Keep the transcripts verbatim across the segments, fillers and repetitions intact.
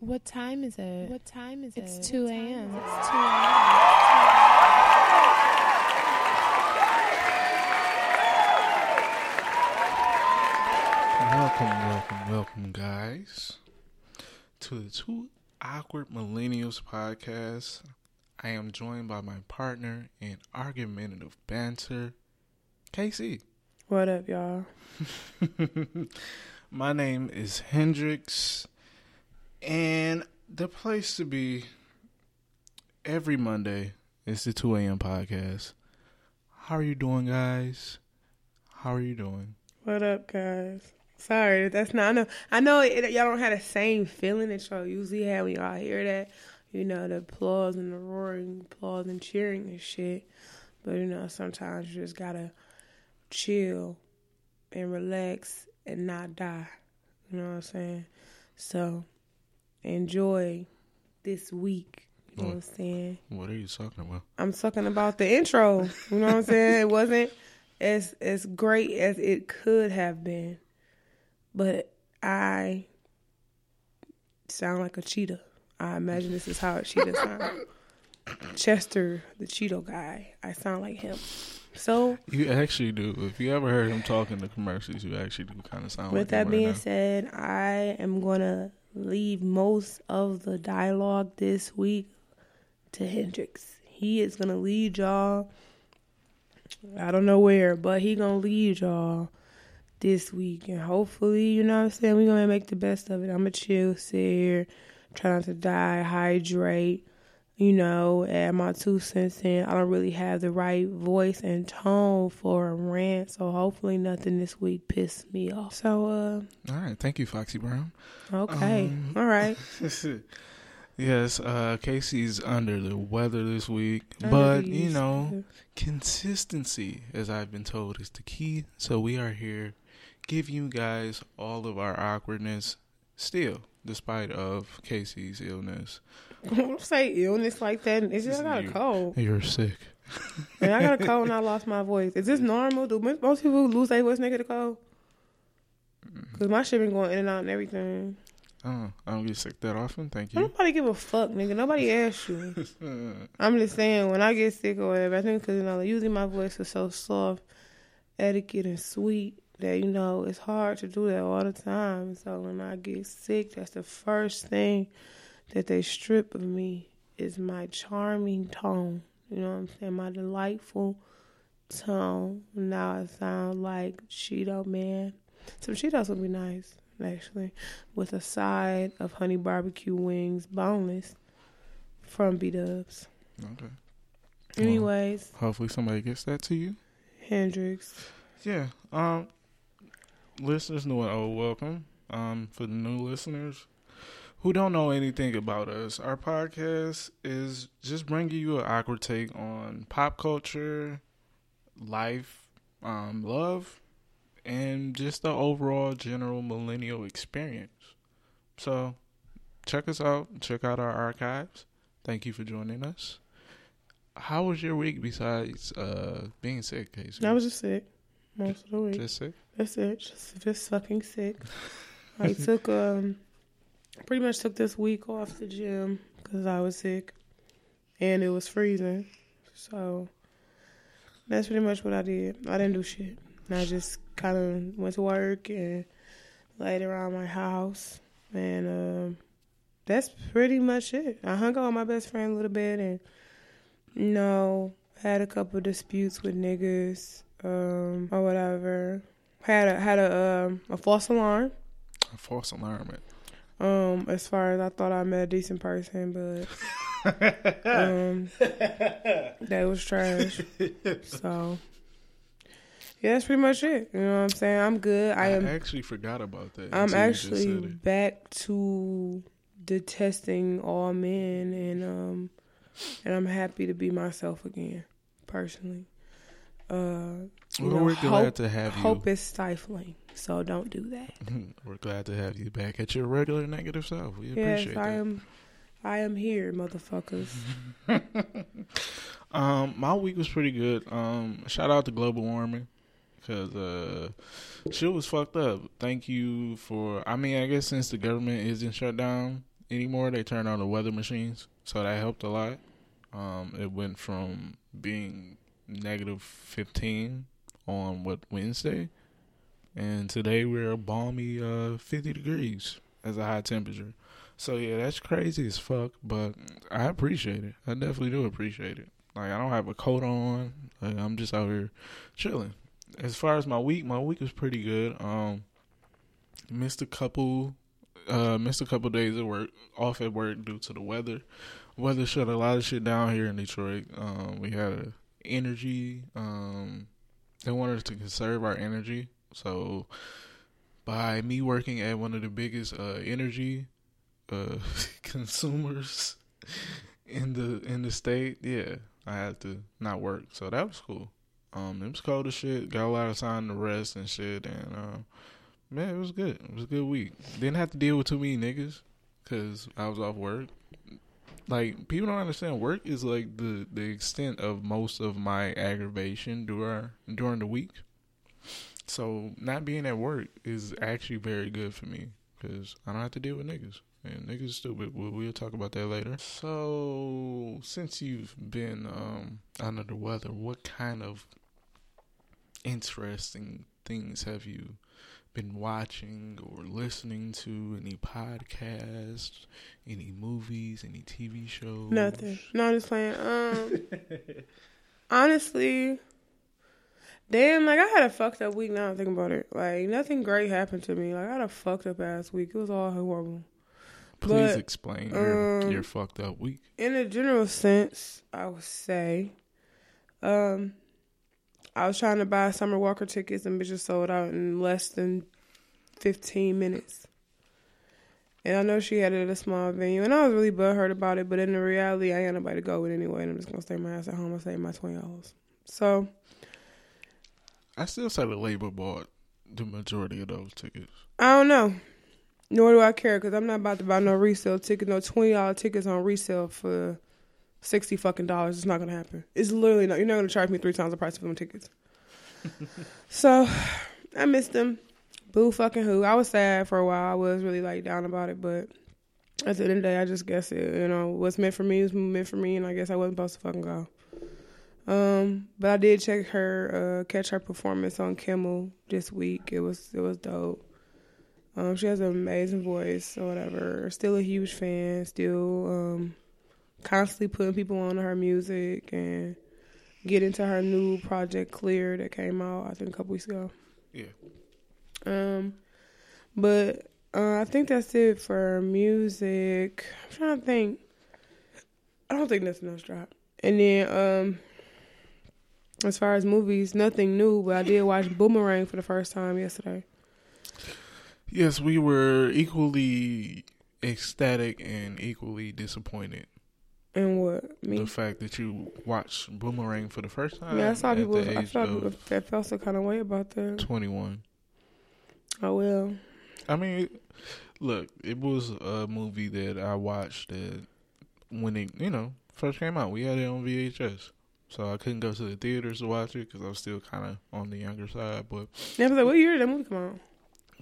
What time is it? What time is it? It's two a.m. It's two a.m. Welcome, welcome, welcome, guys, to the Two Awkward Millennials podcast. I am joined by my partner in argumentative banter, K C. What up, y'all? My name is Hendrix. And the place to be every Monday is the two a.m. podcast. How are you doing, guys? How are you doing? What up, guys? Sorry, that's not... I know, I know it, y'all don't have the same feeling that y'all usually have when y'all hear that. You know, the applause and the roaring, applause and cheering and shit. But, you know, sometimes you just gotta chill and relax and not die. You know what I'm saying? So... enjoy this week. You know what, what I'm saying? What are you talking about? I'm talking about the intro. You know what I'm saying? It wasn't as as great as it could have been. But I sound like a cheetah. I imagine this is how a cheetah sounds. Chester, the Cheeto guy. I sound like him. So you actually do. If you ever heard him talking to commercials, you actually do kind of sound like him. With that being said, I am going to leave most of the dialogue this week to Hendrix. He is going to lead y'all. I don't know where, but he going to lead y'all this week. And hopefully, you know what I'm saying, we're going to make the best of it. I'm going to chill, sit here, try not to die, hydrate, you know, add my two cents in. I don't really have the right voice and tone for a rant, so hopefully nothing this week pissed me off. So, uh... all right. Thank you, Foxy Brown. Okay. Um, all right. Yes, uh, Casey's under the weather this week, I but, you know, to. consistency, as I've been told, is the key. So we are here, give you guys all of our awkwardness still, despite of Casey's illness. Don't say illness like that. It's just I got a cold. You're sick. And I got a cold and I lost my voice. Is this normal? Do most people lose their voice nigga to cold? Because my shit been going in and out and everything. Oh, I don't get sick that often. Thank you. Nobody give a fuck, nigga. Nobody asked you. I'm just saying, when I get sick or whatever, I think because, you know, usually my voice is so soft, etiquette, and sweet that, you know, it's hard to do that all the time. So when I get sick, that's the first thing that they strip of me is my charming tone. You know what I'm saying? My delightful tone. Now I sound like Cheeto Man. Some Cheetos would be nice, actually, with a side of honey barbecue wings, boneless, from B-Dubs. Okay. Anyways. Well, hopefully somebody gets that to you. Hendrix. Yeah. Um, listeners know, oh, welcome. Um, for the new listeners who don't know anything about us, our podcast is just bringing you an awkward take on pop culture, life, um, love, and just the overall general millennial experience. So check us out. Check out our archives. Thank you for joining us. How was your week besides uh, being sick, Casey? I was just sick most just, of the week. Just sick? That's it. Just, just fucking sick. I took... um. Pretty much took this week off the gym because I was sick and it was freezing. So that's pretty much what I did. I didn't do shit. I just kind of went to work and laid around my house. And um, that's pretty much it. I hung out with my best friend a little bit and, you know, had a couple disputes with niggas um, or whatever. Had a, had a, um, a false alarm. A false alarm, man. Um, as far as I thought I met a decent person, but um, that was trash. So, yeah, that's pretty much it. You know what I'm saying? I'm good. I, I am, actually forgot about that. I'm actually back to detesting all men, and um, and I'm happy to be myself again, personally. Uh, well, know, we're hope, glad to have you. Hope is stifling, so don't do that. We're glad to have you back at your regular negative self. We yes, appreciate that. I am I am here, motherfuckers. um, my week was pretty good. Um, shout out to global warming, because uh, shit was fucked up. Thank you for, I mean, I guess since the government isn't shut down anymore, they turned on the weather machines, so that helped a lot. Um, it went from being negative fifteen on what Wednesday, and today we're a balmy uh, fifty degrees as a high temperature. So, yeah, that's crazy as fuck, but I appreciate it. I definitely do appreciate it. Like, I don't have a coat on. Like, I'm just out here chilling. As far as my week, my week was pretty good. Um, missed a couple uh, missed a couple days of work, off at work due to the weather. Weather shut a lot of shit down here in Detroit. Um, we had a energy. Um, they wanted us to conserve our energy. So, by me working at one of the biggest uh, energy Uh, consumers in the in the state, yeah, I had to not work, so that was cool. Um, it was cold as shit. Got a lot of time to rest and shit, and uh, man, it was good. It was a good week. Didn't have to deal with too many niggas because I was off work. Like, people don't understand, work is like the, the extent of most of my aggravation during during the week. So not being at work is actually very good for me because I don't have to deal with niggas. And niggas stupid. We'll talk about that later. So, since you've been um, under the weather, what kind of interesting things have you been watching or listening to? Any podcasts? Any movies? Any T V shows? Nothing. No, I'm just playing. Um, honestly, damn, like, I had a fucked up week now I'm thinking about it. Like, nothing great happened to me. Like, I had a fucked up ass week. It was all horrible. Please but, explain your, um, your fucked up week. In a general sense, I would say, um, I was trying to buy Summer Walker tickets and bitches sold out in less than fifteen minutes. And I know she had it at a small venue, and I was really butthurt about it, but in the reality, I ain't nobody to go with anyway, and I'm just going to stay my ass at home and save my twenty dollars. So, I still say the labor bought the majority of those tickets. I don't know. Nor do I care, because I'm not about to buy no resale ticket, no twenty dollars tickets on resale for sixty dollars fucking dollars. It's not going to happen. It's literally not. You're not going to charge me three times the price of them tickets. So, I missed them. Boo fucking who. I was sad for a while. I was really, like, down about it, but at the end of the day, I just guess it, you know, what's meant for me was meant for me, and I guess I wasn't supposed to fucking go. Um, but I did check her, uh, catch her performance on Kimmel this week. It was, it was dope. Um, she has an amazing voice or whatever. Still a huge fan. Still um, constantly putting people on her music and getting to her new project, Clear, that came out, I think, a couple weeks ago. Yeah. Um, But uh, I think that's it for music. I'm trying to think. I don't think nothing else dropped. And then um, as far as movies, nothing new, but I did watch Boomerang for the first time yesterday. Yes, we were equally ecstatic and equally disappointed. And what? Me? The fact that you watched Boomerang for the first time. Yeah, I saw people. I saw people that felt some kind of way about that. twenty-one. Oh, well. I mean, look, it was a movie that I watched that when it, you know, first came out. We had it on V H S. So I couldn't go to the theaters to watch it because I was still kind of on the younger side. But yeah, I was like, what year did that movie come out?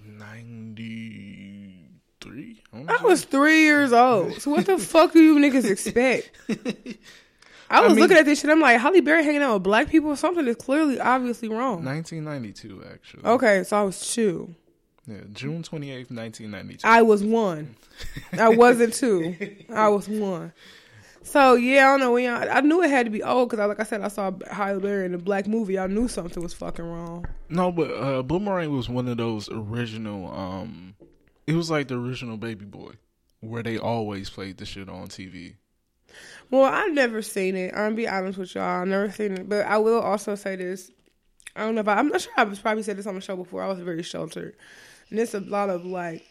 ninety-three? I, I was three years old. So what the fuck do you niggas expect? I was I mean, looking at this shit. I'm like, Halle Berry hanging out with black people? Something is clearly, obviously wrong. nineteen ninety-two, actually. Okay, so I was two. Yeah, June twenty-eighth, nineteen ninety-two. I was one. I wasn't two. I was one. So, yeah, I don't know. When y'all, I knew it had to be old because, I, like I said, I saw Halle Berry in a black movie. I knew something was fucking wrong. No, but uh, Boomerang was one of those original, um, it was like the original Baby Boy, where they always played the shit on T V. Well, I've never seen it. I'm going to be honest with y'all. I've never seen it. But I will also say this. I don't know if I, I'm not sure. I've probably said this on the show before. I was very sheltered. And it's a lot of, like,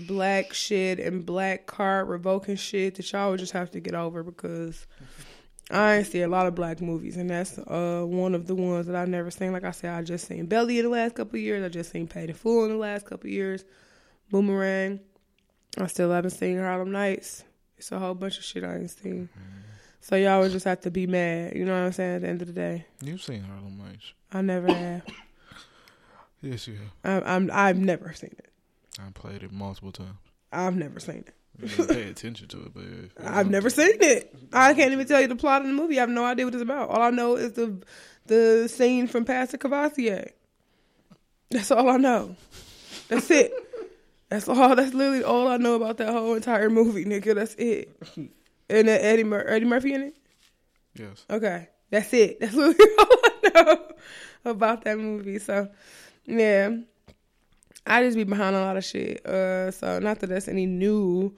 black shit and black card revoking shit that y'all would just have to get over because I ain't see a lot of black movies, and that's uh one of the ones that I've never seen. Like I said, I just seen Belly in the last couple of years. I just seen Paid in Full in the last couple of years. Boomerang. I still haven't seen Harlem Nights. It's a whole bunch of shit I ain't seen. Mm-hmm. So y'all would just have to be mad. You know what I'm saying? At the end of the day. You've seen Harlem Nights. I never have. Yes, you have. I, I'm, I've never seen it. I played it multiple times. I've never seen it. You didn't pay attention to it, but I've never seen it. I can't even tell you the plot of the movie. I have no idea what it's about. All I know is the the scene from Pastor Cavassier. That's all I know. That's it. That's all. That's literally all I know about that whole entire movie, nigga. That's it. And that Eddie, Mur- Eddie Murphy in it? Yes. Okay. That's it. That's literally all I know about that movie. So, yeah. I just be behind a lot of shit. Uh, so, not that that's any new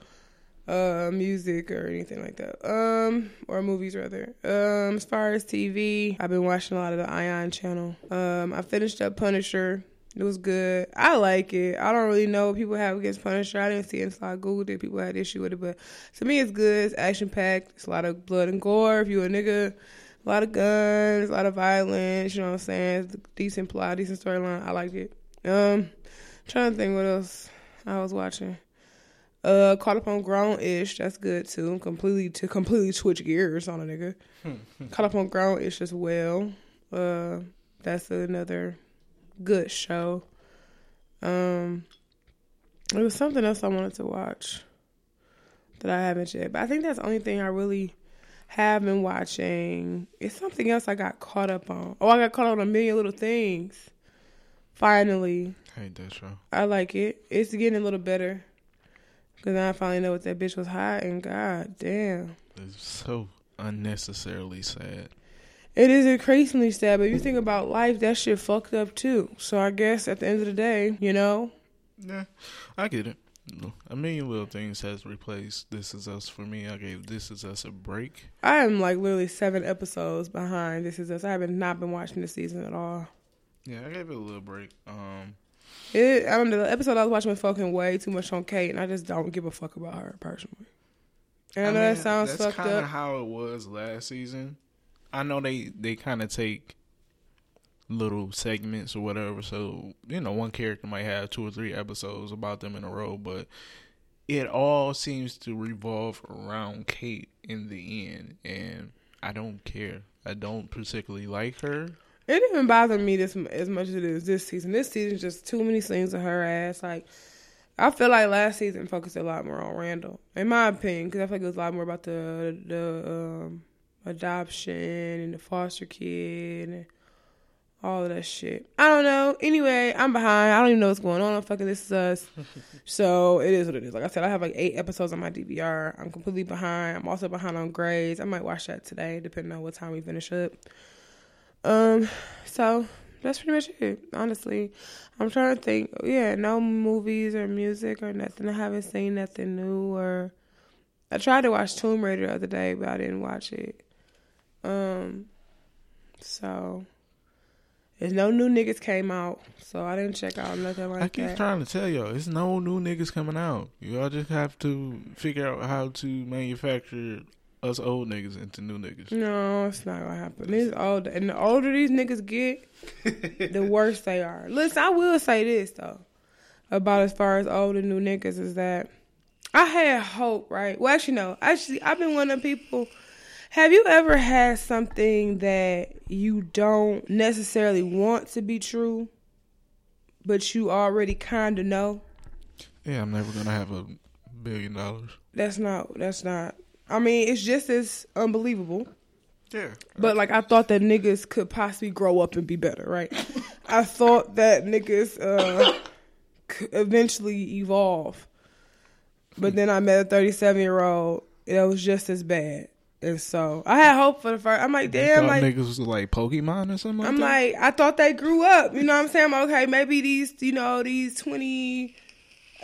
uh, music or anything like that. Um, or movies, rather. Um, as far as T V, I've been watching a lot of the Ion channel. Um, I finished up Punisher. It was good. I like it. I don't really know what people have against Punisher. I didn't see it until I Googled it. People had issue with it. But to me, it's good. It's action-packed. It's a lot of blood and gore. If you a nigga, a lot of guns, a lot of violence. You know what I'm saying? It's a decent plot, decent storyline. I liked it. Um... Trying to think what else I was watching. Uh, Caught Up on Grown-ish. That's good, too. Completely to completely switch gears on a nigga. Caught Up on Grown-ish as well. Uh, That's another good show. Um, There was something else I wanted to watch that I haven't yet. But I think that's the only thing I really have been watching. It's something else I got caught up on. Oh, I got caught up on A Million Little Things. Finally. I hate that show. I like it. It's getting a little better. Because I finally know what that bitch was hot. And god damn. It's so unnecessarily sad. It is increasingly sad. But if you think about life, that shit fucked up too. So I guess at the end of the day, you know. Yeah, I get it. A Million Little Things has replaced This Is Us for me. I gave This Is Us a break. I am like literally seven episodes behind This Is Us. I have not been watching this season at all. Yeah, I gave it a little break. Um, it, I don't know. The episode I was watching was fucking way too much on Kate, and I just don't give a fuck about her personally. And I, I know mean, that sounds fucked up. That's kind of how it was last season. I know they, they kind of take little segments or whatever, so, you know, one character might have two or three episodes about them in a row, but it all seems to revolve around Kate in the end, and I don't care. I don't particularly like her. It didn't even bother me this as much as it is this season. This season, just too many scenes of her ass. Like, I feel like last season focused a lot more on Randall, in my opinion, because I feel like it was a lot more about the the um, adoption and the foster kid and all of that shit. I don't know. Anyway, I'm behind. I don't even know what's going on. I'm fucking This Is Us. So it is what it is. Like I said, I have like eight episodes on my D V R. I'm completely behind. I'm also behind on grades. I might watch that today, depending on what time we finish up. Um, so that's pretty much it, honestly. I'm trying to think, yeah, no movies or music or nothing. I haven't seen nothing new or, I tried to watch Tomb Raider the other day, but I didn't watch it. Um, so there's no new niggas came out, so I didn't check out nothing like that. I keep that. trying to tell y'all, there's no new niggas coming out. Y'all just have to figure out how to manufacture us old niggas into new niggas. No, it's not gonna happen. It's older, and the older these niggas get, the worse they are. Listen, I will say this though, about as far as older new niggas is that I had hope, right? Well, actually, no. Actually, I've been one of the people. Have you ever had something that you don't necessarily want to be true, but you already kind of know? Yeah, I'm never gonna have a billion dollars. That's not. That's not. I mean, it's just as unbelievable. Yeah. But, like, I thought that niggas could possibly grow up and be better, right? I thought that niggas uh, could eventually evolve. But then I met a thirty-seven-year-old that was just as bad. And so, I had hope for the first... I'm like, they damn, like... niggas was like Pokemon or something like I'm that? I'm like, I thought they grew up. You know what I'm saying? I'm like, okay, maybe these, you know, these twenty...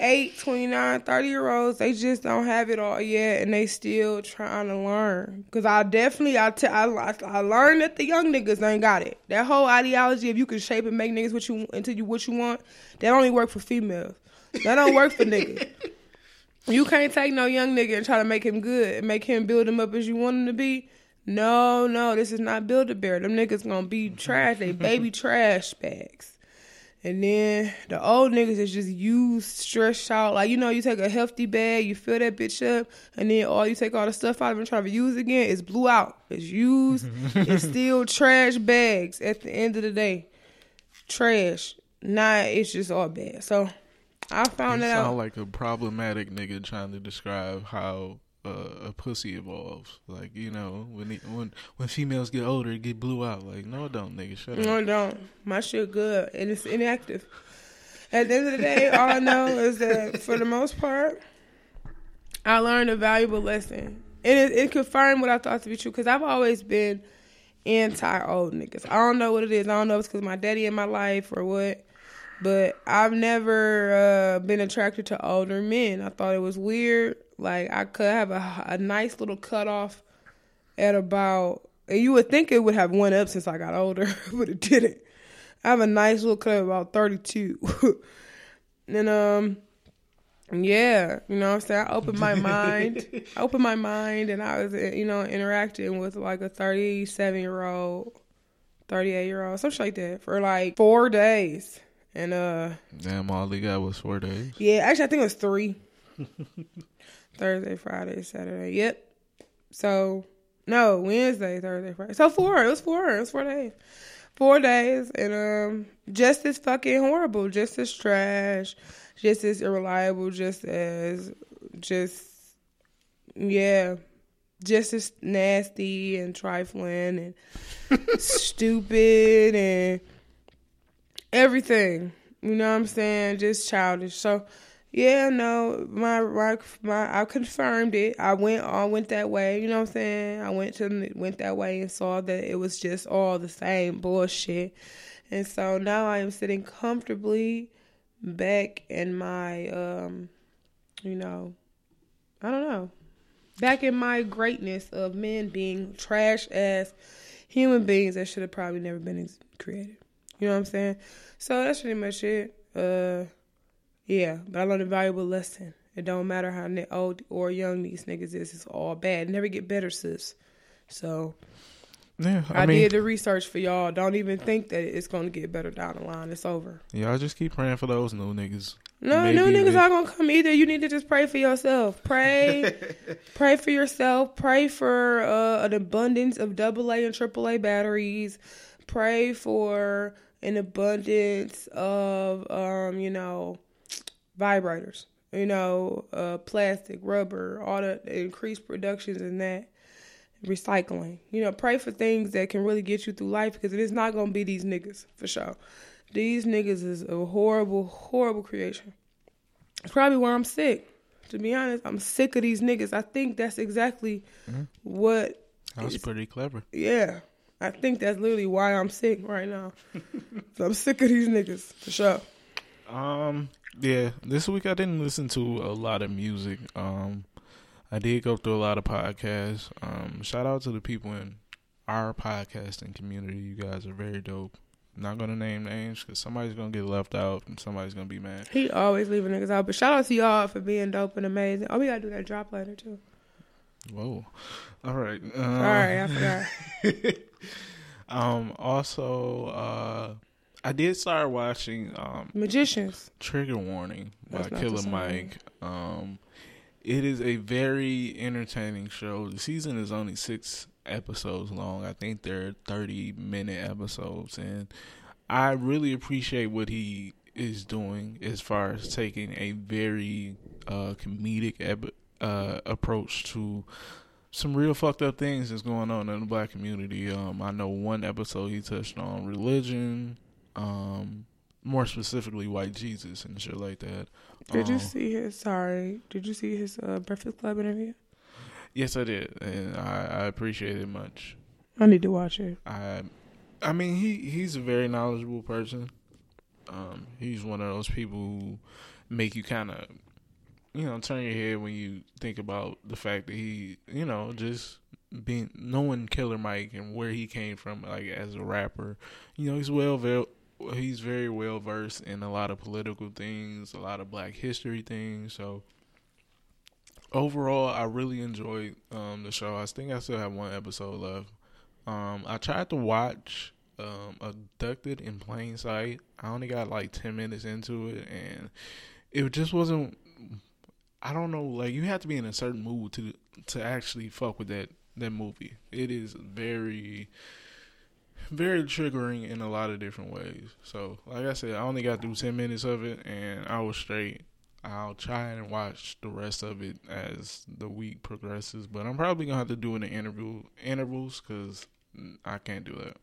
eight, twenty-nine, thirty-year-olds, they just don't have it all yet, and they still trying to learn. Because I definitely, I, t- I, I learned that the young niggas ain't got it. That whole ideology of you can shape and make niggas what you into you what you want, that only work for females. That don't work for niggas. You can't take no young nigga and try to make him good and make him build him up as you want him to be. No, no, this is not Build-A-Bear. Them niggas gonna be trash. They baby trash bags. And then the old niggas is just used, stretched out. Like, you know, you take a hefty bag, you fill that bitch up, and then all you take all the stuff out of it and try to use it again, it's blew out. It's used. It's still trash bags at the end of the day. Trash. Nah, it's just all bad. So I found you that sound out. Sound like a problematic nigga trying to describe how Uh, a pussy evolves. Like, you know, when the, when when females get older, it get blew out. Like, no it don't, nigga, shut up. No it don't. My shit good and it's inactive. At the end of the day, all I know is that for the most part I learned a valuable lesson, and it, it confirmed what I thought to be true, because I've always been anti old niggas. I don't know what it is. I don't know if it's because my daddy in my life or what, but I've never uh, been attracted to older men. I thought it was weird. Like, I could have a, a nice little cutoff at about, and you would think it would have went up since I got older, but it didn't. I have a nice little cutoff at about thirty-two. And, um, yeah, you know what I'm saying? I opened my mind. I opened my mind, and I was, you know, interacting with, like, a thirty-seven-year-old, thirty-eight-year-old, something like that, for, like, four days. And, uh... damn, all they got was four days? Yeah, actually, I think it was three. Thursday, Friday, Saturday. Yep. So, no, Wednesday, Thursday, Friday. So four. It was four. It was four days. Four days. And um, just as fucking horrible. Just as trash. Just as irreliable. Just as, just, yeah. Just as nasty and trifling and stupid and everything. You know what I'm saying? Just childish. So, yeah, no, my, my, my, I confirmed it. I went, I went that way. You know what I'm saying? I went to, went that way and saw that it was just all the same bullshit. And so now I am sitting comfortably back in my, um, you know, I don't know, back in my greatness of men being trash ass human beings that should have probably never been created. You know what I'm saying? So that's pretty much it. Uh. Yeah, but I learned a valuable lesson. It don't matter how old or young these niggas is. It's all bad. Never get better, sis. So, yeah, I, I mean, did the research for y'all. Don't even think that it's going to get better down the line. It's over. Yeah, I just keep praying for those new niggas. No, Maybe new niggas aren't going to come either. You need to just pray for yourself. Pray. Pray for yourself. Pray for uh, an abundance of double A and triple A batteries. Pray for an abundance of, um, you know... vibrators, you know, uh, plastic, rubber, all the increased productions and that, recycling. You know, pray for things that can really get you through life, because it's not going to be these niggas, for sure. These niggas is a horrible, horrible creation. It's probably why I'm sick. To be honest, I'm sick of these niggas. I think that's exactly mm-hmm. what... That was pretty clever. Yeah. I think that's literally why I'm sick right now. So I'm sick of these niggas, for sure. Um... Yeah, this week I didn't listen to a lot of music. Um, I did go through a lot of podcasts. Um, shout out to the people in our podcasting community. You guys are very dope. I'm not going to name names because somebody's going to get left out and somebody's going to be mad. He always leaving niggas out. But shout out to y'all for being dope and amazing. Oh, we got to do that drop letter too. Whoa. All right. Um, All right, I forgot. um, also... Uh, I did start watching um, Magicians. Trigger Warning by Killer Mike. Um, it is a very entertaining show. The season is only six episodes long. I think they're thirty minute episodes. And I really appreciate what he is doing as far as taking a very uh, comedic ep- uh, approach to some real fucked up things that's going on in the black community. Um, I know one episode he touched on religion. Um, more specifically, white Jesus and shit like that. Did um, you see his? Sorry, did you see his uh, Breakfast Club interview? Yes, I did, and I, I appreciate it much. I need to watch it. I, I mean, he he's a very knowledgeable person. Um, he's one of those people who make you kind of, you know, turn your head when you think about the fact that he, you know, just. Being knowing Killer Mike and where he came from, like as a rapper, you know, he's well, ve- he's very well versed in a lot of political things, a lot of Black history things. So overall, I really enjoyed um, the show. I think I still have one episode left. Um, I tried to watch um, abducted in plain sight. I only got like ten minutes into it, and it just wasn't, I don't know, like, you have to be in a certain mood to to actually fuck with that, that movie. It is very, very triggering in a lot of different ways. So, like I said, I only got through ten minutes of it, and I was straight. I'll try and watch the rest of it as the week progresses, but I'm probably going to have to do it in interval, intervals because I can't do that.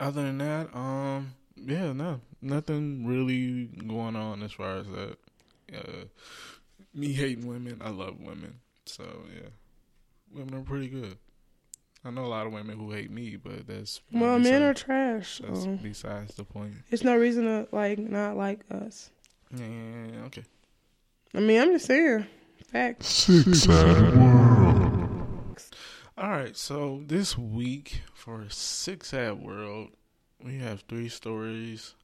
Other than that, um, yeah, no, nothing really going on as far as that. Uh, me hating women, I love women. So, yeah, women are pretty good. I know a lot of women who hate me, but that's... Well, besides, men are trash. That's so besides the point. It's no reason to, like, not like us. Yeah, okay. I mean, I'm just here. Facts. Six Hat World. All right, so this week for Six Hat World, we have three stories.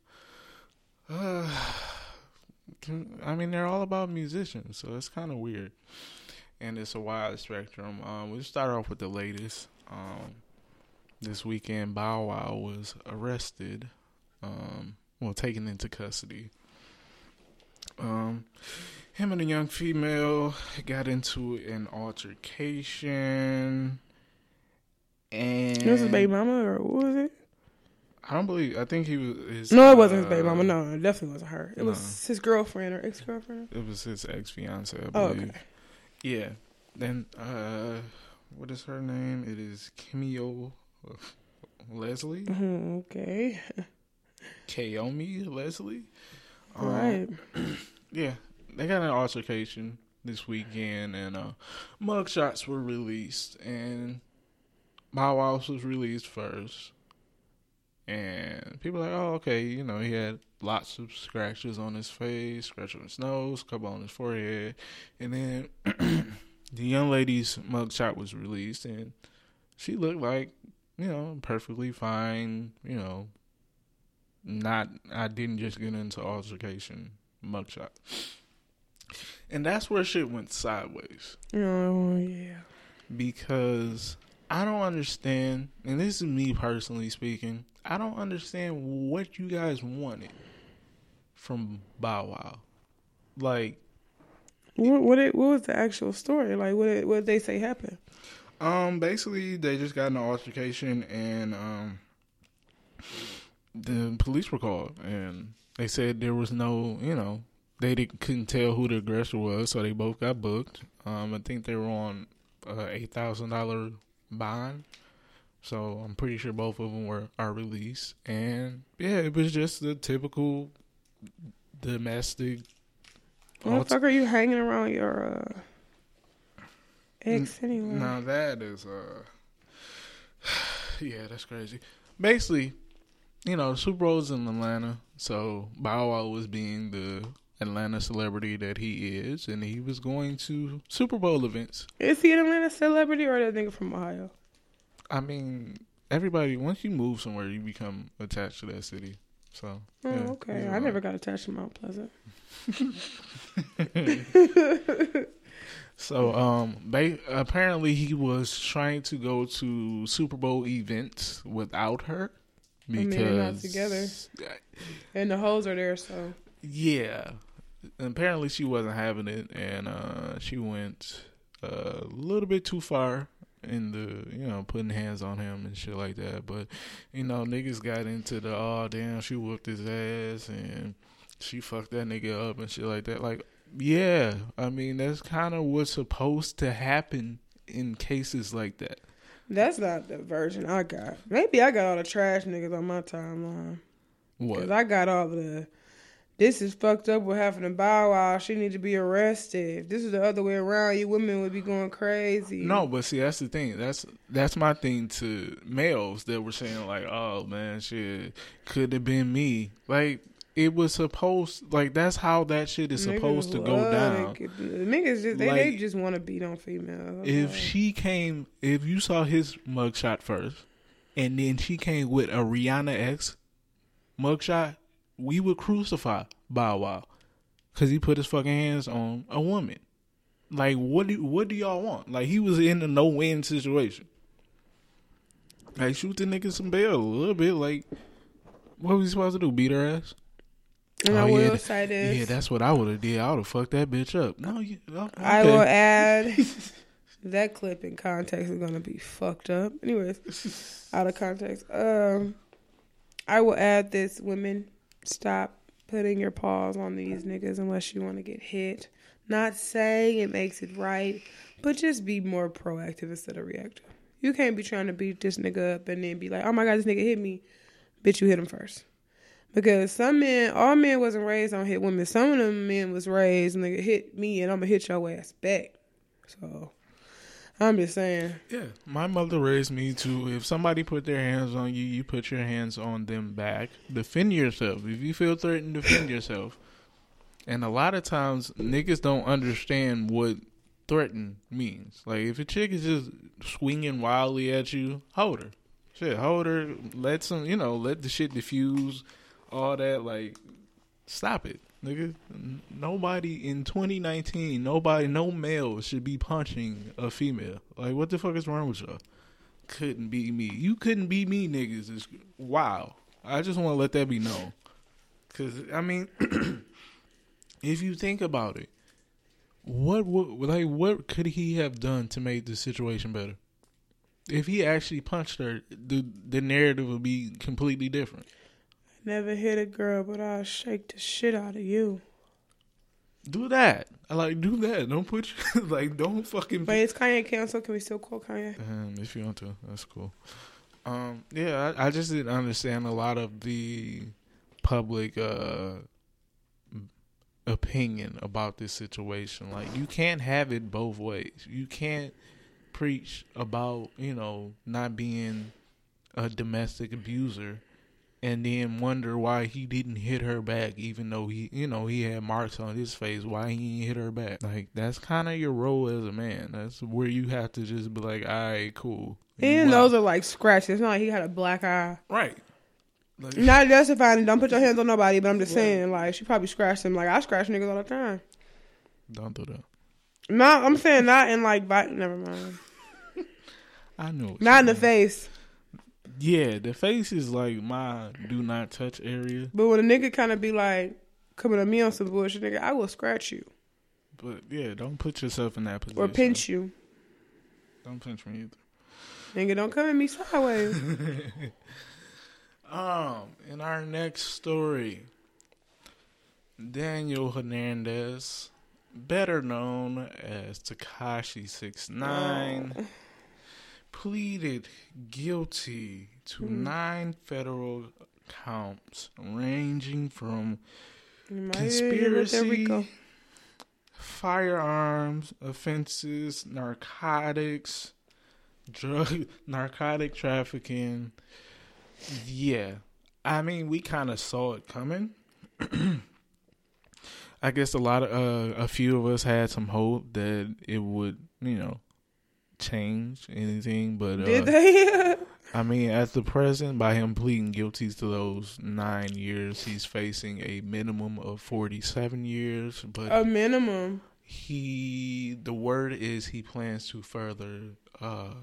Uh, I mean, they're all about musicians, so it's kind of weird. And it's a wide spectrum. Um, we'll start off with the latest. Um, this weekend, Bow Wow was arrested. Um, well, taken into custody. Um, him and a young female got into an altercation, and this is baby mama, or what was it? I don't believe. I think he was. His, no, it wasn't uh, his baby mama. No, it definitely wasn't her. It no. was his girlfriend or ex girlfriend. It was his ex fiance. I believe. Oh, okay. Yeah. Then, uh, what is her name? It is Kimio Leslie. Okay. Kaomi Leslie. Um, right. Yeah, they got an altercation this weekend, and uh, mug shots were released, and Bow Wow was released first. And people are like, oh, okay, you know, he had lots of scratches on his face, scratch on his nose, couple on his forehead, and then the young lady's mug shot was released, and she looked like, you know, perfectly fine, you know. Not, I didn't just get into altercation mugshot. And that's where shit went sideways. Oh, yeah. Because I don't understand, and this is me personally speaking, I don't understand what you guys wanted from Bow Wow. Like, what what, it, what was the actual story? Like, what it, what did they say happened? Um, basically, they just got in an altercation, and um. the police were called, and they said there was no, you know, they didn't, couldn't tell who the aggressor was, so they both got booked. Um, I think they were on uh, eight thousand dollars bond, so I'm pretty sure both of them were are released. And yeah, it was just the typical domestic. What the fuck are you hanging around your uh, ex anyway? Now that is, uh, yeah, that's crazy. Basically, you know, the Super Bowl's in Atlanta, so Bow Wow was being the Atlanta celebrity that he is, and he was going to Super Bowl events. Is he an Atlanta celebrity, or that nigga from Ohio? I mean, everybody, once you move somewhere, you become attached to that city. So, oh, yeah, okay. I never got attached to Mount Pleasant. So, um, ba- apparently he was trying to go to Super Bowl events without her. Because I mean, they're not together, and the hoes are there, so yeah. And apparently, she wasn't having it, and uh, she went a little bit too far in the, you know, putting hands on him and shit like that. But you know, niggas got into the oh damn, she whooped his ass and she fucked that nigga up and shit like that. Like, yeah, I mean, that's kind of what's supposed to happen in cases like that. That's not the version I got. Maybe I got all the trash niggas on my timeline. What? Because I got all the, this is fucked up what happened to Bow Wow. She need to be arrested. If this is the other way around, you women would be going crazy. No, but see, that's the thing. That's that's my thing to males that were saying, like, oh, man, shit, could have been me. Like, it was supposed, like, that's how that shit is niggas supposed to go down. It. Niggas just, they, like, they just want to beat on females. If like. she came, if you saw his mugshot first, and then she came with a Rihanna X mugshot, we would crucify Bow Wow. Because he put his fucking hands on a woman. Like, what do, what do y'all want? Like, he was in a no-win situation. Like, shoot the nigga some bail a little bit. Like, what was he supposed to do? Beat her ass? And oh, I will yeah, say this. Yeah, that's what I would have did. I would have fucked that bitch up. No, you. No, okay. I will add that clip in context is going to be fucked up. Anyways, out of context. Um, I will add this. Women, stop putting your paws on these niggas unless you want to get hit. Not saying it makes it right, but just be more proactive instead of reactive. You can't be trying to beat this nigga up and then be like, oh my God, this nigga hit me. Bitch, you hit him first. Because some men, all men wasn't raised on hit women. Some of them men was raised, nigga, hit me and I'm going to hit your ass back. So, I'm just saying. Yeah, my mother raised me to, if somebody put their hands on you, you put your hands on them back. Defend yourself. If you feel threatened, defend yourself. And a lot of times, niggas don't understand what threaten means. Like, if a chick is just swinging wildly at you, hold her. Shit, hold her. Let some, you know, let the shit diffuse. All that, like, stop it, nigga. Nobody in twenty nineteen, nobody, no male should be punching a female. Like, what the fuck is wrong with y'all? Couldn't be me. You couldn't be me, niggas. It's, wow. I just want to let that be known. Because, I mean, if you think about it, what, what, like, what could he have done to make the situation better? If he actually punched her, the the narrative would be completely different. Never hit a girl, but I'll shake the shit out of you. Do that. Like, do that. Don't put you... Like, don't fucking... Wait, it's Kanye canceled. Can we still call Kanye? Um, if you want to. That's cool. Um, yeah, I, I just didn't understand a lot of the public uh, opinion about this situation. Like, you can't have it both ways. You can't preach about, you know, not being a domestic abuser and then wonder why he didn't hit her back, even though he, you know, he had marks on his face. Why he didn't hit her back? Like, that's kind of your role as a man. That's where you have to just be like, all right, cool. And wow. Those are like scratches. It's not like he had a black eye, right? Like, not justifying. Don't put your hands on nobody, but I'm just right. saying, like, she probably scratched him. Like, I scratch niggas all the time. Don't do that. No, I'm saying not in like, bite. Never mind. I know. Not in mean. the face. Yeah, the face is like my do not touch area. But when a nigga kind of be like coming at me on some bullshit, nigga, I will scratch you. But yeah, don't put yourself in that position. Or pinch you. Don't pinch me either. Nigga, don't come at me sideways. um, in our next story, Daniel Hernandez, better known as Tekashi six nine. Oh. Pleaded guilty to mm. nine federal counts ranging from conspiracy, firearms offenses, narcotics, drug, narcotic trafficking. Yeah. I mean, we kind of saw it coming. I guess a lot of, uh, a few of us had some hope that it would, you know, change anything, but uh, did they? I mean, at the present, by him pleading guilty to those nine years, he's facing a minimum of forty-seven years. But a minimum. He, the word is, he plans to further uh,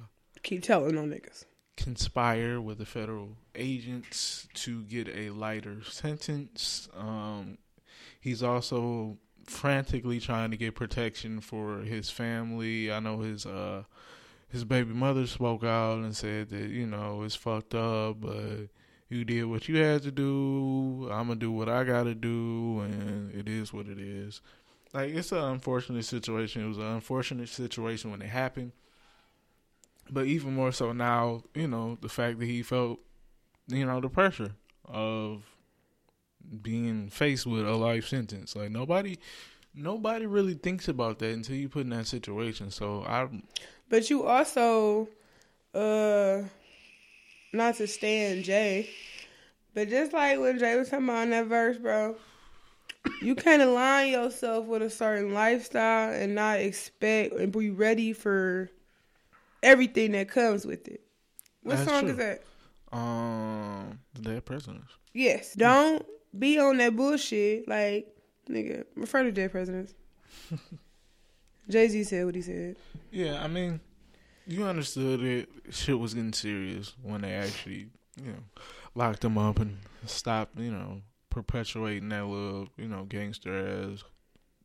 keep telling on niggas, conspire with the federal agents to get a lighter sentence. Um, he's also frantically trying to get protection for his family. I know his uh his baby mother spoke out and said that, you know, it's fucked up, but you did what you had to do. I'm gonna do what I gotta do, and it is what it is. Like, it's an unfortunate situation. It was an unfortunate situation when it happened, but even more so now, you know, the fact that he felt, you know, the pressure of being faced with a life sentence. Like, nobody nobody really thinks about that until you put in that situation. So I But you also uh not to stand Jay, but just like when Jay was talking about in that verse, bro, you can't align yourself with a certain lifestyle and not expect and be ready for everything that comes with it. What That's song true. is that? Um The Dead Presidents. Yes. Don't be on that bullshit, like, nigga, refer to Dead Presidents. Jay-Z said what he said. Yeah, I mean, you understood that shit was getting serious when they actually, you know, locked him up and stopped, you know, perpetuating that little, you know, gangster ass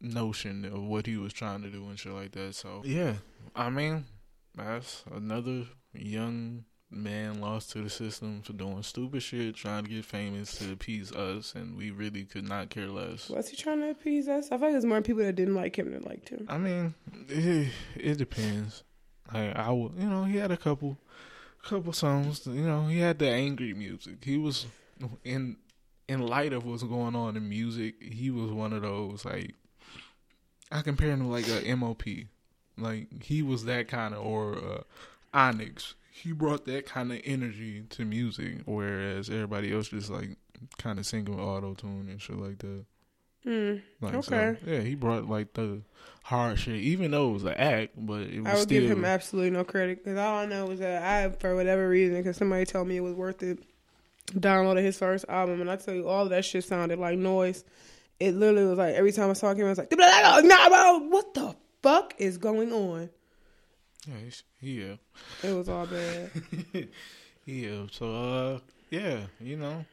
notion of what he was trying to do and shit like that. So yeah, I mean, that's another young man lost to the system for doing stupid shit, trying to get famous to appease us, and we really could not care less. Was he trying to appease us? I feel like there's more people that didn't like him than liked him. I mean, it, it depends. Like, I will, you know, he had a couple, couple songs. You know, he had the angry music. He was in in light of what's going on in music. He was one of those, like, I compare him to like a M O P. Like, he was that kind of, or uh, Onyx. He brought that kind of energy to music, whereas everybody else just, like, kind of singing with auto-tune and shit like that. Mm, like, okay. So, yeah, he brought, like, the hard shit, even though it was an act, but it was still... I would still give him absolutely no credit, because all I know was that I, for whatever reason, because somebody told me it was worth it, downloaded his first album, and I tell you, all of that shit sounded like noise. It literally was like, every time I saw him, I was like, what the fuck is going on? Yeah, it was all bad. yeah, so uh, yeah, you know,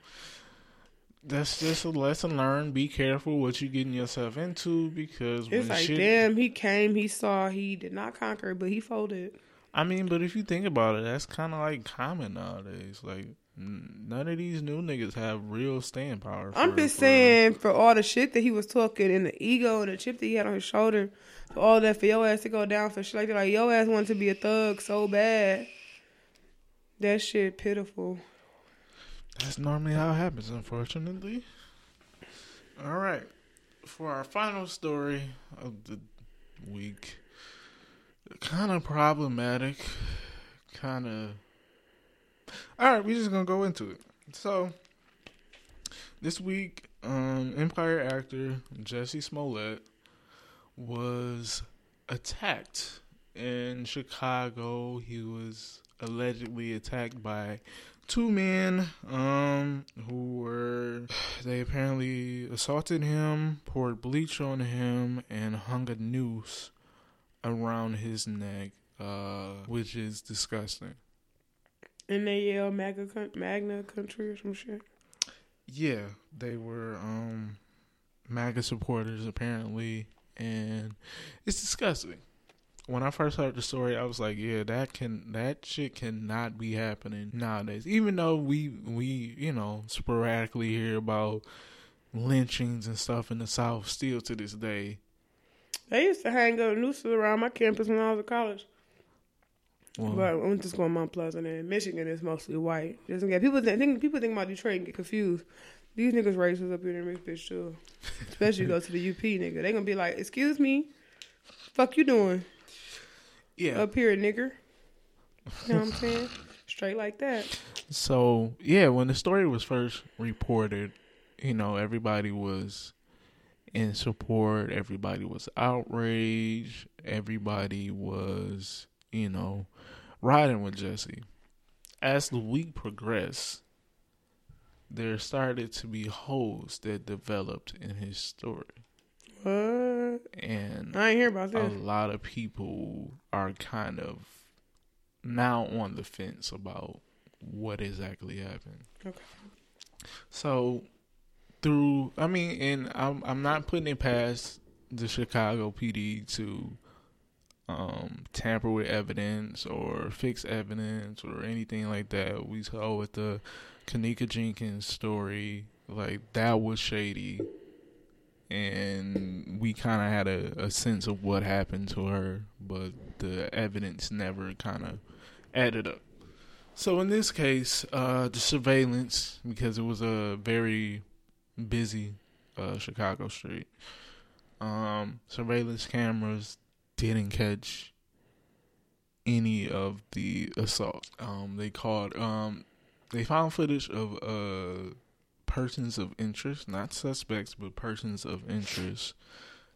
that's just a lesson learned. Be careful what you're getting yourself into, because it's when like, shit, damn, he came, he saw, he did not conquer, but he folded. I mean, but if you think about it, that's kind of like common nowadays. Like, none of these new niggas have real staying power. For, I'm just saying, for all the shit that he was talking and the ego and the chip that he had on his shoulder, for all that, for your ass to go down for shit like that, like, your ass wanted to be a thug so bad. That shit pitiful. That's normally how it happens, unfortunately. All right. For our final story of the week, kind of problematic, kind of... All right, we're just going to go into it. So, this week, um, Empire actor Jesse Smollett was attacked in Chicago. He was allegedly attacked by two men um, who were, they apparently assaulted him, poured bleach on him, and hung a noose around his neck, uh, which is disgusting. And they yell MAGA, MAGNA country or some shit? Yeah, they were um, MAGA supporters, apparently, and it's disgusting. When I first heard the story, I was like, yeah, that can that shit cannot be happening nowadays. Even though we, we you know, sporadically hear about lynchings and stuff in the South still to this day. They used to hang up nooses around my campus when I was in college. Well, but I went to school in Mount Pleasant, and Michigan is mostly white. Just in case. People think people think about Detroit and get confused. These niggas racist up here in this bitch too. Especially go to the U P nigga. They gonna be like, "Excuse me, fuck you doing?" Yeah, up here, nigger. You know what I'm saying? Straight like that. So yeah, when the story was first reported, you know, everybody was in support. Everybody was outraged. Everybody was, you know, riding with Jesse. As the week progressed, there started to be holes that developed in his story. What? And I ain't hear about that. A lot of people are kind of now on the fence about what exactly happened. Okay. So, through, I mean, and I'm, I'm not putting it past the Chicago P D to Um, tamper with evidence or fix evidence or anything like that. We saw with the Kanika Jenkins story, like, that was shady, and we kind of had a, a sense of what happened to her, but the evidence never kind of added up. So in this case, uh, the surveillance, because it was a very busy uh, Chicago street, um, surveillance cameras didn't catch any of the assault. Um, they called, um, they found footage of uh, persons of interest, not suspects, but persons of interest.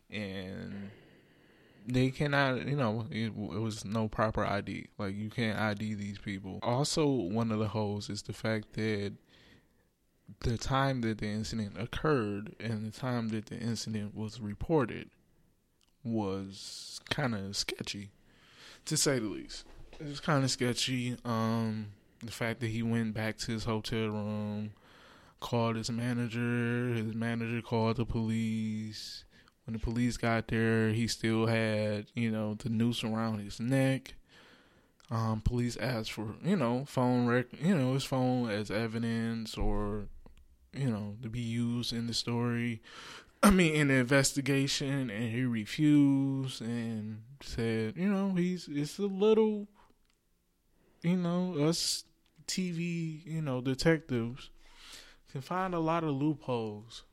And they cannot, you know, it, it was no proper I D. Like, you can't I D these people. Also, one of the holes is the fact that the time that the incident occurred and the time that the incident was reported was kind of sketchy, to say the least. It was kind of sketchy. Um, the fact that he went back to his hotel room, called his manager. His manager called the police. When the police got there, he still had, you know, the noose around his neck. Um, police asked for, you know, phone rec, you know, his phone as evidence or, you know, to be used in the story. I mean, in the investigation, and he refused and said, you know, he's, it's a little, you know, us T V, you know, detectives can find a lot of loopholes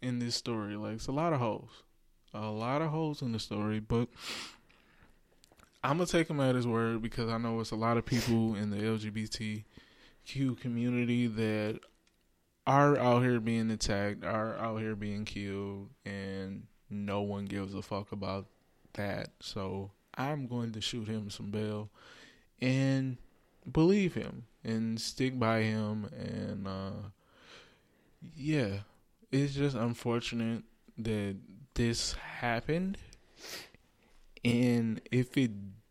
in this story. Like, it's a lot of holes, a lot of holes in the story, but I'm going to take him at his word because I know it's a lot of people in the L G B T Q community that are out here being attacked, are out here being killed, and no one gives a fuck about that. So I'm going to shoot him some bail and believe him and stick by him. And uh, yeah, it's just unfortunate that this happened. And if it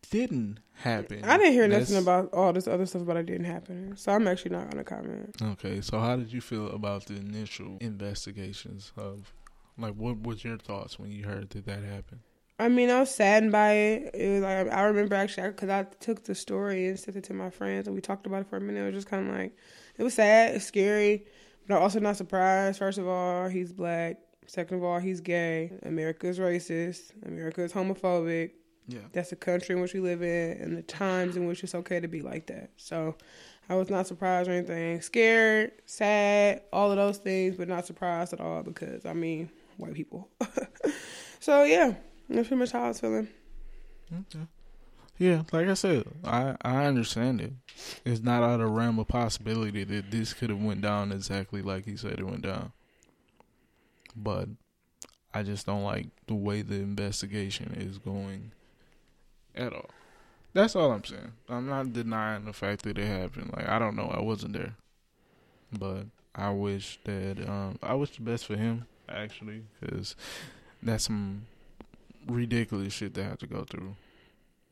didn't happen... I didn't hear nothing about all this other stuff, but it didn't happen. So I'm actually not going to comment. Okay, so how did you feel about the initial investigations of... Like, what was your thoughts when you heard that that happened? I mean, I was saddened by it. It was like, I remember actually, because I took the story and sent it to my friends, and we talked about it for a minute. It was just kind of like, it was sad, it's scary, but I'm also not surprised. First of all, he's black. Second of all, he's gay. America is racist. America is homophobic. Yeah. That's the country in which we live in and the times in which it's okay to be like that. So I was not surprised or anything. Scared, sad, all of those things, but not surprised at all because, I mean, white people. So, yeah, that's pretty much how I was feeling. Okay. Yeah, like I said, I, I understand it. It's not out of the realm of possibility that this could have went down exactly like he said it went down. But I just don't like the way the investigation is going at all. That's all I'm saying. I'm not denying the fact that it happened. Like, I don't know. I wasn't there. But I wish that, um, I wish the best for him, actually, because that's some ridiculous shit to have to go through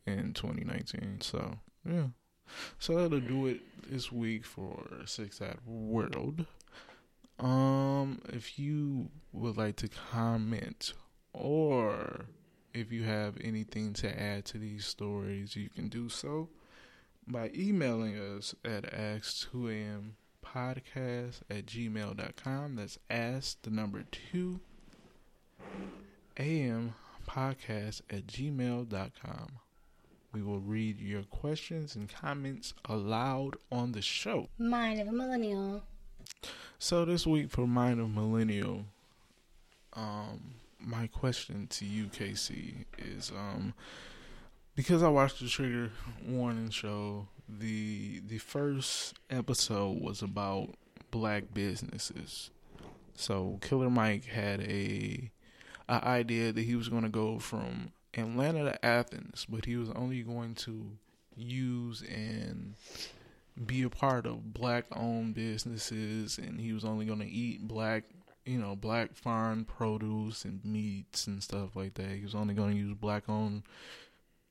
in twenty nineteen. So, yeah. So that'll do it this week for Six Hat World. Um, if you would like to comment or if you have anything to add to these stories, you can do so by emailing us at ask two a m podcast at gmail dot com. That's ask the number two am podcast at gmail dot com. We will read your questions and comments aloud on the show. Mind of a Millennial. So this week for Mind of Millennial, um, my question to you, K C, is um, because I watched the Trigger Warning show, the the first episode was about black businesses. So Killer Mike had a, a idea that he was going to go from Atlanta to Athens, but he was only going to use and be a part of black-owned businesses, and he was only going to eat black, you know, black farm produce and meats and stuff like that. He was only going to use black-owned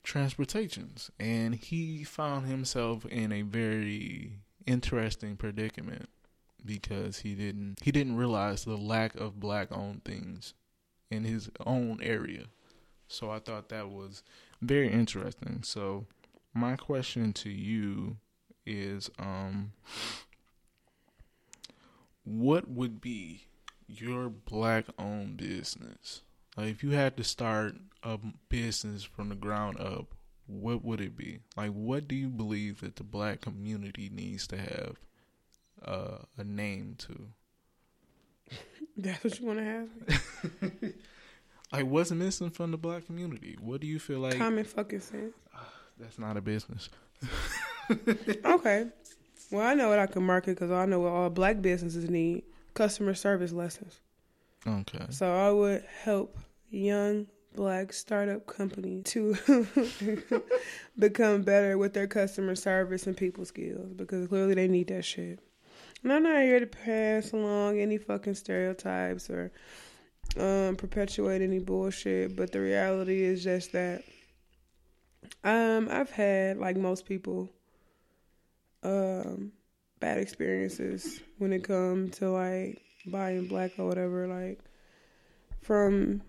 transportations, and he found himself in a very interesting predicament because he didn't he didn't realize the lack of black-owned things in his own area. So I thought that was very interesting. So my question to you is um what would be your black owned business? Like, if you had to start a business from the ground up, what would it be? Like, what do you believe that the black community needs to have uh, a name to? That's what you want to have? Like, what's missing from the black community? What do you feel like? Common fucking sense. Uh, that's not a business. Okay. Well, I know what I can market because I know what all black businesses need. Customer service lessons. Okay. So I would help young black startup companies to become better with their customer service and people skills because clearly they need that shit. And I'm not here to pass along any fucking stereotypes or um, perpetuate any bullshit, but the reality is just that Um, I've had, like most people, um, bad experiences when it comes to, like, buying black or whatever, like, from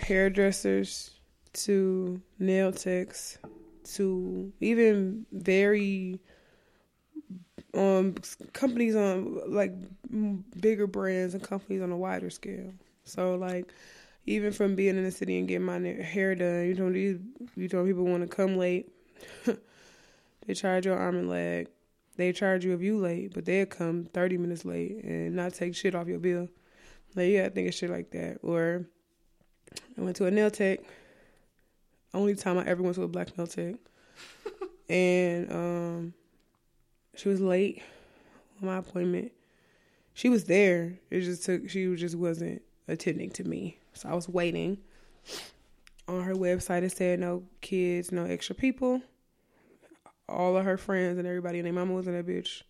hairdressers to nail techs to even very um companies on, like, bigger brands and companies on a wider scale. So, like, even from being in the city and getting my hair done, you know, these, you know, people want to come late. They charge your arm and leg. They charge you if you late, but they'll come thirty minutes late and not take shit off your bill. Like, yeah, I think of shit like that. Or I went to a nail tech. Only time I ever went to a black nail tech. And um, she was late on my appointment. She was there. It just took, she just wasn't attending to me. So I was waiting. On her website, it said no kids, no extra people. All of her friends and everybody and their mama was in that bitch.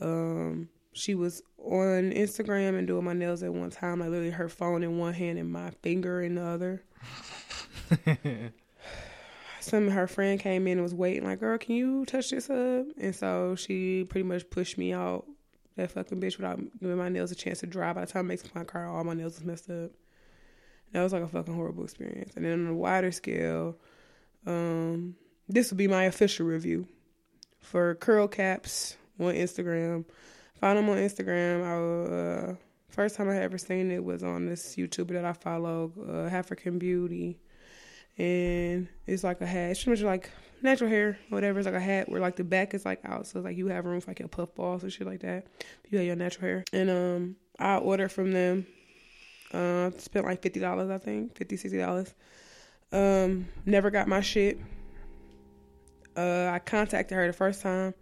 Um, she was on Instagram and doing my nails at one time. Like, literally her phone in one hand and my finger in the other. Some of her friend came in and was waiting, like, girl, can you touch this up? And so she pretty much pushed me out, that fucking bitch, without giving my nails a chance to dry. By the time I mixed my car, all my nails was messed up. That was like a fucking horrible experience. And then on a wider scale, um, this would be my official review for curl caps on Instagram. Found them on Instagram. I, uh, first time I had ever seen it was on this YouTuber that I follow, uh, African Beauty. And it's like a hat. It's pretty much like natural hair or whatever. It's like a hat where, like, the back is, like, out. So it's like you have room for, like, your puff balls and shit like that. You have your natural hair. And um, I ordered from them. Uh, spent like fifty dollars, I think. fifty dollars, sixty dollars. Um, never got my shit. Uh, I contacted her the first time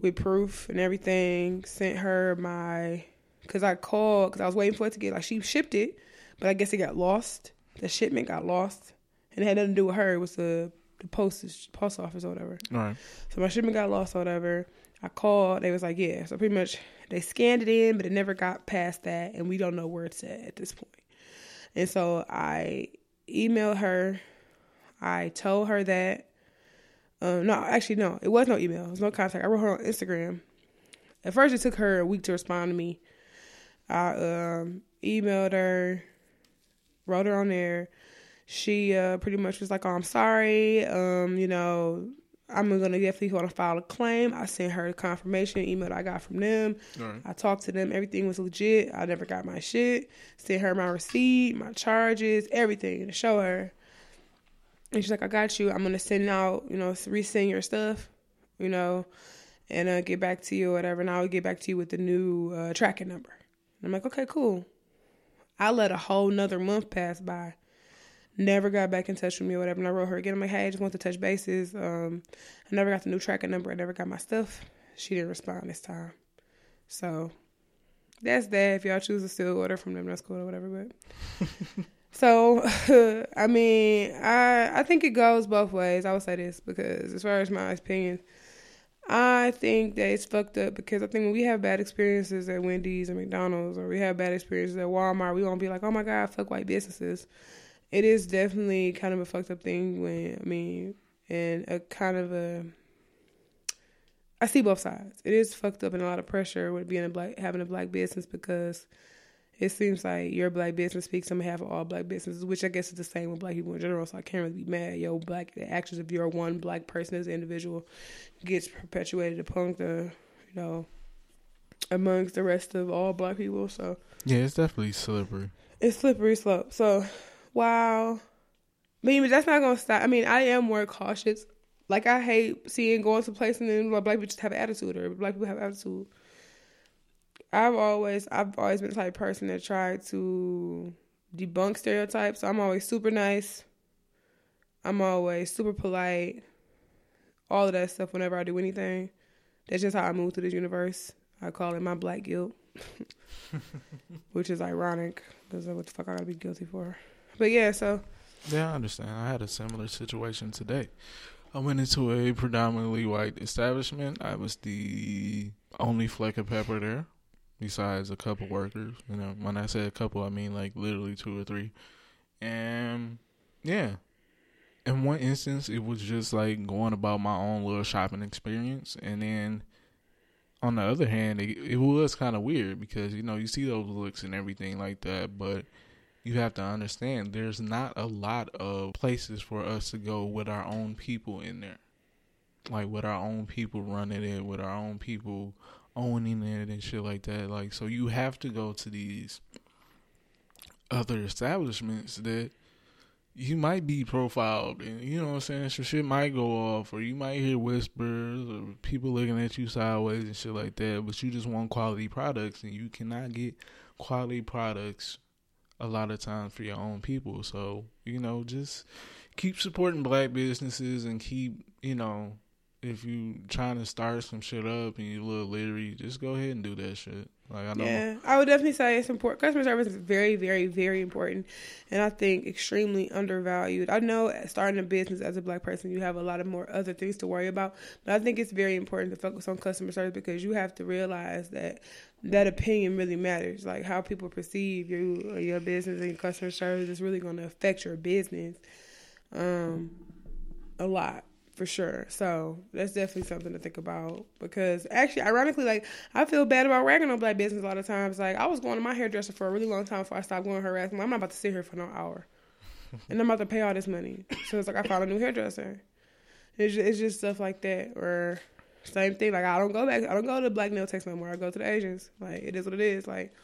with proof and everything. Sent her my... Because I called, because I was waiting for it to get... Like, she shipped it, but I guess it got lost. The shipment got lost. And it had nothing to do with her. It was the, the postage, post office or whatever. All right. So my shipment got lost or whatever. I called. They was like, yeah. So pretty much they scanned it in, but it never got past that. And we don't know where it's at at this point. And so I emailed her. I told her that. Um, no, actually, no. It was no email. It was no contact. I wrote her on Instagram. At first, it took her a week to respond to me. I um, emailed her. Wrote her on there. She uh, pretty much was like, oh, I'm sorry, um, you know, I'm going to definitely want to file a claim. I sent her the confirmation email that I got from them. Right. I talked to them. Everything was legit. I never got my shit. Sent her my receipt, my charges, everything to show her. And she's like, I got you. I'm going to send out, you know, resend your stuff, you know, and uh, get back to you or whatever. And I'll get back to you with the new uh, tracking number. And I'm like, okay, cool. I let a whole nother month pass by. Never got back in touch with me or whatever. And I wrote her again. I'm like, hey, I just want to touch bases. Um, I never got the new tracking number. I never got my stuff. She didn't respond this time. So that's that. If y'all choose to still order from them, that's cool or whatever. But so, I mean, I I think it goes both ways. I would say this because as far as my opinion, I think that it's fucked up because I think when we have bad experiences at Wendy's or McDonald's or we have bad experiences at Walmart, we won't be like, oh, my God, fuck white businesses. It is definitely kind of a fucked up thing when, I mean, and a kind of a, I see both sides. It is fucked up and a lot of pressure with being a black, having a black business because it seems like your black business speaks on behalf of all black businesses, which I guess is the same with black people in general, so I can't really be mad. Yo, black, the actions of your one black person as an individual gets perpetuated upon the, you know, amongst the rest of all black people, so. Yeah, it's definitely slippery. It's slippery slope, so. Wow. I mean, but that's not going to stop. I mean, I am more cautious. Like, I hate seeing going to places and then like, black people just have attitude or black people have attitude. I've always, I've always been the type of person that tried to debunk stereotypes. So I'm always super nice. I'm always super polite. All of that stuff whenever I do anything. That's just how I move through this universe. I call it my black guilt, which is ironic because what the fuck I got to be guilty for? But yeah, so. Yeah, I understand. I had a similar situation today. I went into a predominantly white establishment. I was the only fleck of pepper there, besides a couple workers. You know, when I say a couple, I mean like literally two or three. And yeah, in one instance, it was just like going about my own little shopping experience. And then on the other hand, it, it was kind of weird because, you know, you see those looks and everything like that, but you have to understand there's not a lot of places for us to go with our own people in there. Like with our own people running it, with our own people owning it and shit like that. Like, so you have to go to these other establishments that you might be profiled and, you know what I'm saying, so shit might go off or you might hear whispers or people looking at you sideways and shit like that, but you just want quality products and you cannot get quality products a lot of times for your own people. So, you know, just keep supporting black businesses and keep, you know, if you trying to start some shit up and you a little leery, just go ahead and do that shit. Like, I know. Yeah, I would definitely say it's important. Customer service is very, very, very important, and I think extremely undervalued. I know starting a business as a black person, you have a lot of more other things to worry about, but I think it's very important to focus on customer service because you have to realize that that opinion really matters. Like how people perceive you, your business and customer service is really going to affect your business um, a lot. For sure. So that's definitely something to think about because actually, ironically, like I feel bad about ragging on black business a lot of times. Like I was going to my hairdresser for a really long time before I stopped going to her ass. I'm not about to sit here for no hour and I'm about to pay all this money. So it's like I found a new hairdresser. It's just, it's just stuff like that or same thing. Like I don't go back. I don't go to black nail techs no more. I go to the Asians. Like it is what it is. Like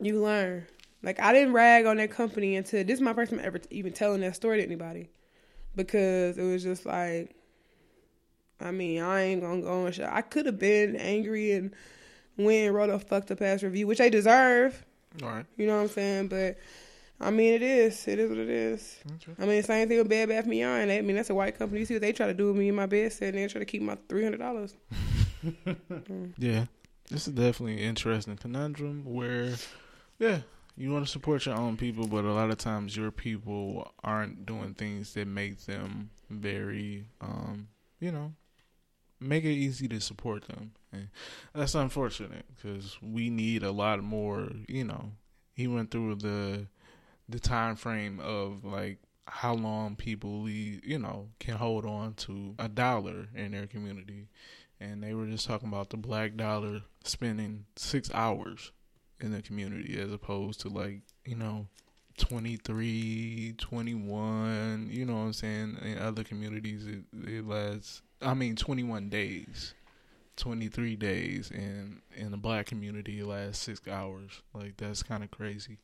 you learn. Like I didn't rag on that company until this is my first time ever even telling that story to anybody. Because it was just like, I mean, I ain't gonna go and shit. I could have been angry and went and wrote a fucked up ass review, which they deserve. All right. You know what I'm saying? But, I mean, it is. It is what it is. I mean, same thing with Bed Bath and Beyond. I mean, that's a white company. You see what they try to do with me in my bed set and they try to keep my three hundred dollars. mm. Yeah. This is definitely an interesting conundrum where, yeah. You want to support your own people, but a lot of times your people aren't doing things that make them very, um, you know, make it easy to support them. And that's unfortunate because we need a lot more, you know, he went through the the time frame of like how long people, leave, you know, can hold on to a dollar in their community. And they were just talking about the black dollar spending six hours. In the community as opposed to like, you know, twenty-three, twenty-one, you know what I'm saying? In other communities, it, it lasts, I mean, twenty-one days, twenty-three days. And in the black community, it lasts six hours. Like, that's kind of crazy.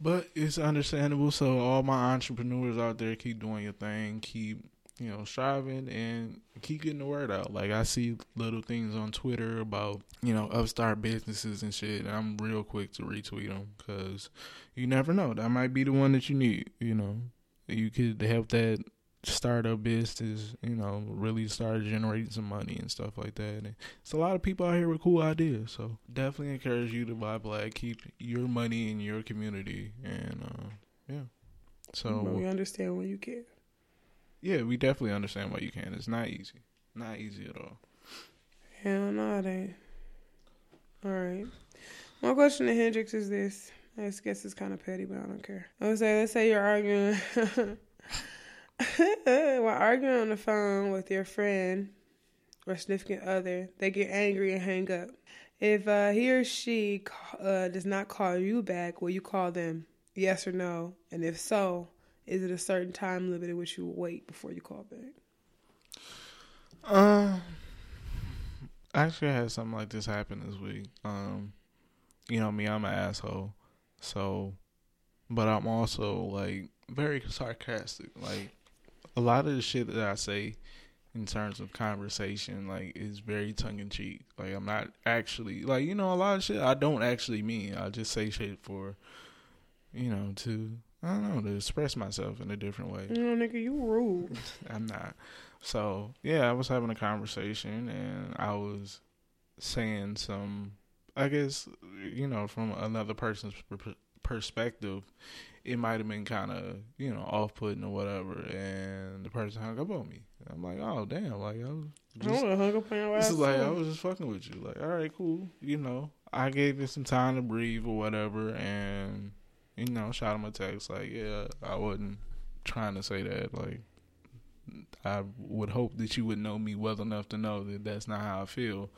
But it's understandable. So all my entrepreneurs out there, keep doing your thing. Keep, you know, striving and keep getting the word out. Like I see little things on Twitter about, you know, upstart businesses and shit. And I'm real quick to retweet them because you never know. That might be the one that you need, you know. You could help that startup business, you know, really start generating some money and stuff like that. And it's a lot of people out here with cool ideas. So definitely encourage you to buy black, keep your money in your community. And, uh, yeah. So we understand when you care. Yeah, we definitely understand why you can. It's not easy. Not easy at all. Hell no, it ain't. All right. My question to Hendrix is this. I guess it's kind of petty, but I don't care. I would say, let's say you're arguing. While arguing on the phone with your friend or significant other, they get angry and hang up. If uh, he or she uh, does not call you back, will you call them? Yes or no? And if so, is it a certain time limit in which you wait before you call back? Um, I actually had something like this happen this week. Um, you know me, I'm an asshole. So, but I'm also like very sarcastic. Like a lot of the shit that I say in terms of conversation, like is very tongue in cheek. Like I'm not actually like, you know, a lot of shit I don't actually mean. I just say shit for, you know, to, I don't know, to express myself in a different way. You know, nigga, you rude. I'm not. So, yeah, I was having a conversation, and I was saying some, I guess, you know, from another person's per- perspective, it might have been kind of, you know, off-putting or whatever, and the person hung up on me. I'm like, oh, damn. Like, I was just, I hung up on your ass. This is like, I was just fucking with you. Like, all right, cool. You know, I gave you some time to breathe or whatever, and you know, shot him a text like, yeah, I wasn't trying to say that. Like, I would hope that you would know me well enough to know that that's not how I feel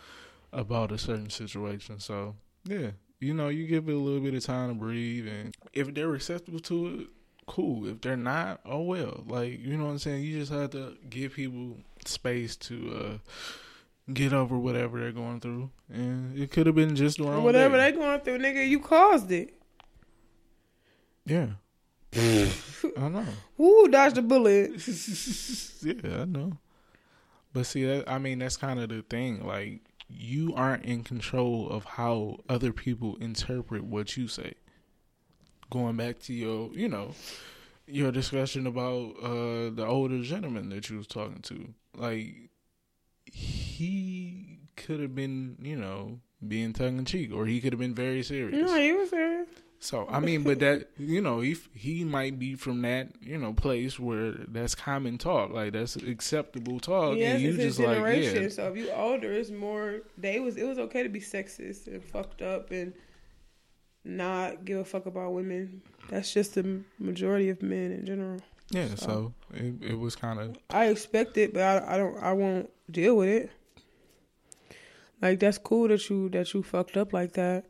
about a certain situation. So, yeah, you know, you give it a little bit of time to breathe. And if they're receptive to it, cool. If they're not, oh well. Like, you know what I'm saying? You just have to give people space to uh, get over whatever they're going through. And it could have been just the wrong whatever day. They're going through, nigga, you caused it. Yeah. I know. Ooh, dodged a bullet. Yeah, I know. But see, that, I mean, that's kind of the thing. Like, you aren't in control of how other people interpret what you say. Going back to your, you know, your discussion about uh, the older gentleman that you was talking to. Like, he could have been, you know, being tongue-in-cheek, or he could have been very serious. No, he was serious. So, I mean, but that, you know, he, he might be from that, you know, place where that's common talk. Like, that's acceptable talk. Yes, and you it's just his generation. Like, yeah. So if you older, it's more, they was, it was okay to be sexist and fucked up and not give a fuck about women. That's just the majority of men in general. Yeah, so, so it, it was kind of. I expect it, but I, I don't, I won't deal with it. Like, that's cool that you, that you fucked up like that.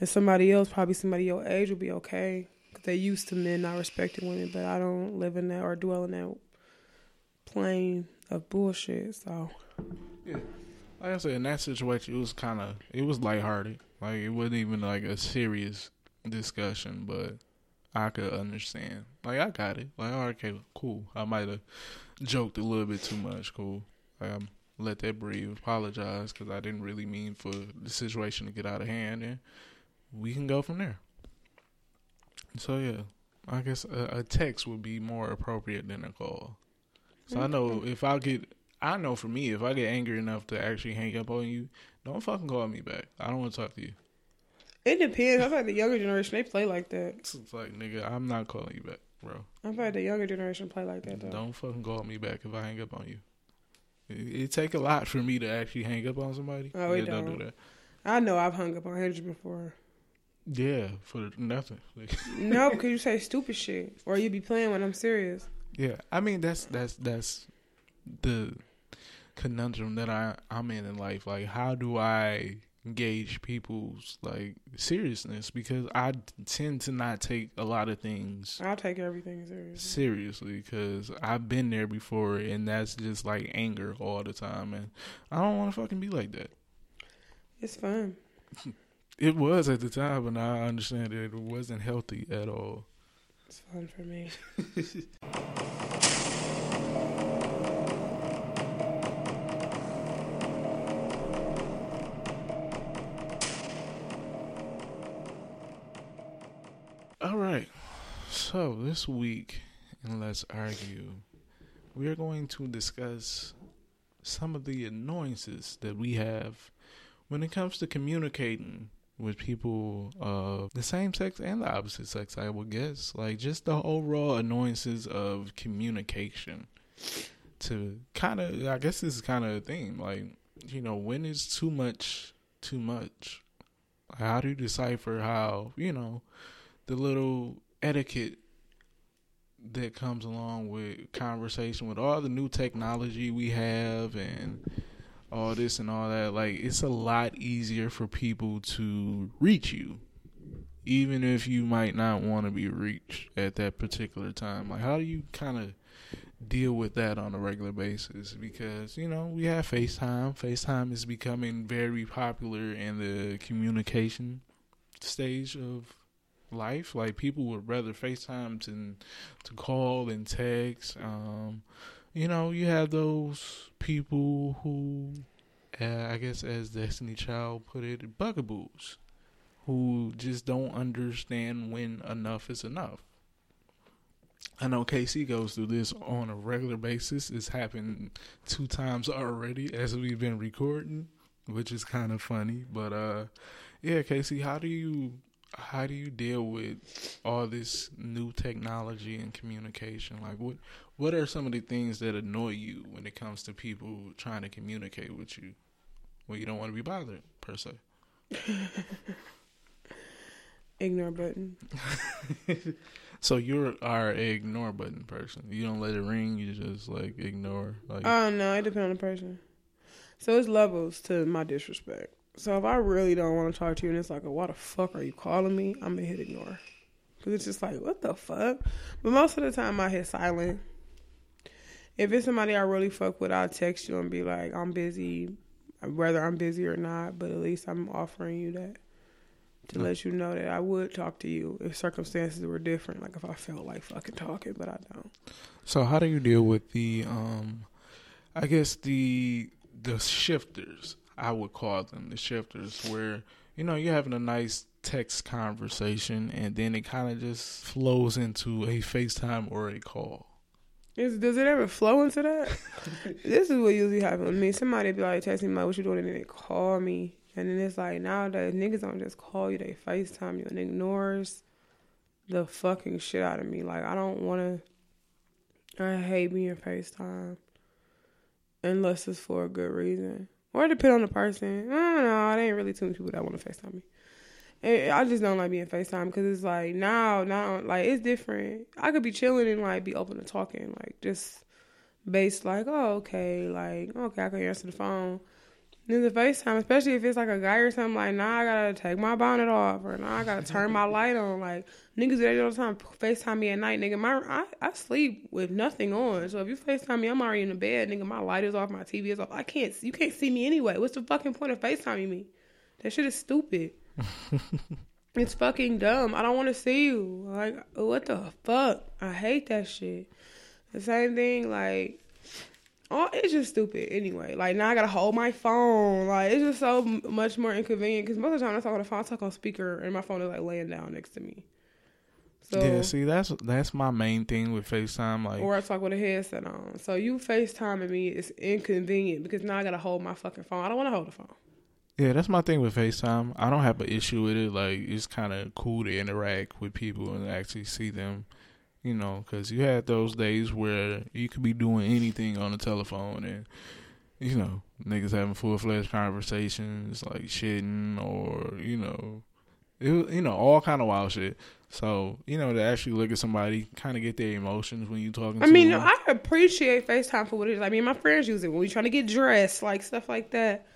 And somebody else, probably somebody your age, will be okay. Because they used to men not respecting women, but I don't live in that or dwell in that plane of bullshit. So, yeah. Like I said, in that situation, it was kind of, it was lighthearted. Like, it wasn't even like a serious discussion, but I could understand. Like, I got it. Like, all right, okay, cool. I might have joked a little bit too much. Cool. Like, I'm. Let that breathe. Apologize, because I didn't really mean for the situation to get out of hand. And we can go from there. So, yeah. I guess a, a text would be more appropriate than a call. So, I know if I get... I know for me, if I get angry enough to actually hang up on you, don't fucking call me back. I don't want to talk to you. It depends. I feel like the younger generation, they play like that. It's like, nigga, I'm not calling you back, bro. I feel like the younger generation play like that, though. Don't fucking call me back if I hang up on you. It, it take a lot for me to actually hang up on somebody. Oh, it yeah, don't. don't do that. I know I've hung up on Hendrix before. Yeah, for nothing. No, because you say stupid shit, or you be playing when I'm serious. Yeah, I mean that's that's that's the conundrum that I I'm in in life. Like, how do I gauge people's like seriousness? Because I tend to not take a lot of things. I'll take everything seriously. Seriously, because I've been there before, and that's just like anger all the time, and I don't want to fucking be like that. It's fun. It was at the time, but now I understand that it wasn't healthy at all. It's fun for me. All right. So this week, in Let's Argue, we are going to discuss some of the annoyances that we have when it comes to communicating with people of the same sex and the opposite sex, I would guess. Like, just the overall annoyances of communication. To kind of, I guess this is kind of a theme. Like, you know, when is too much too much? How do you decipher how, you know, the little etiquette that comes along with conversation with all the new technology we have and all this and all that? Like, it's a lot easier for people to reach you, even if you might not want to be reached at that particular time. Like, how do you kind of deal with that on a regular basis? Because, you know, we have FaceTime. FaceTime is becoming very popular in the communication stage of life. Like, people would rather FaceTime than to call and text. Um, You know, you have those people who, uh, I guess as Destiny Child put it, bugaboos, who just don't understand when enough is enough. I know K C goes through this on a regular basis. It's happened two times already as we've been recording, which is kind of funny. But, uh, yeah, K C, how do you... How do you deal with all this new technology and communication? Like, what what are some of the things that annoy you when it comes to people trying to communicate with you? Well, you don't want to be bothered, per se. Ignore button. So you are an ignore button person. You don't let it ring. You just like ignore. Like, oh no, it depends on the person. So it's levels to my disrespect. So if I really don't want to talk to you and it's like, why the fuck are you calling me? I'm gonna hit ignore because it's just like, what the fuck. But most of the time I hit silent. If it's somebody I really fuck with, I'll text you and be like, I'm busy, whether I'm busy or not, but at least I'm offering you that to let you know that I would talk to you if circumstances were different, like if I felt like fucking talking, but I don't. So how do you deal with the, um, I guess the the shifters, I would call them, the shifters, where, you know, you're having a nice text conversation and then it kind of just flows into a FaceTime or a call? Is, does it ever flow into that? This is what usually happens. I mean, somebody be like texting me, like, what you doing? And then they call me. And then it's like, nowadays, niggas don't just call you, they FaceTime you, and ignores the fucking shit out of me. Like, I don't want to, I hate being FaceTime unless it's for a good reason. Or it depends on the person. I don't know, it ain't really too many people that want to FaceTime me. And I just don't like being FaceTime because it's like, now, now, like, it's different. I could be chilling and, like, be open to talking, like, just based, like, oh, okay, like, okay, I can answer the phone. Then the FaceTime, especially if it's like a guy or something, like, nah, I gotta take my bonnet off, or nah, I gotta turn my light on. Like, niggas do that all the time. FaceTime me at night, nigga. My I, I sleep with nothing on. So if you FaceTime me, I'm already in the bed, nigga. My light is off, my T V is off. I can't, you can't see me anyway. What's the fucking point of FaceTiming me? That shit is stupid. It's fucking dumb. I don't want to see you. Like, what the fuck? I hate that shit. The same thing, like. Oh, it's just stupid anyway. Like, now I got to hold my phone. Like, it's just so m- much more inconvenient because most of the time I talk on the phone, I talk on speaker, and my phone is, like, laying down next to me. So, yeah, see, that's that's my main thing with FaceTime. Like, or I talk with a headset on. So you FaceTiming me is inconvenient because now I got to hold my fucking phone. I don't want to hold the phone. Yeah, that's my thing with FaceTime. I don't have an issue with it. Like, it's kind of cool to interact with people and actually see them. You know, because you had those days where you could be doing anything on the telephone and, you know, niggas having full-fledged conversations, like shitting or, you know, it, you know, all kind of wild shit. So, you know, to actually look at somebody, kind of get their emotions when you talking I to mean, them. I mean, I appreciate FaceTime for what it is. I mean, my friends use it when we trying to get dressed, like stuff like that.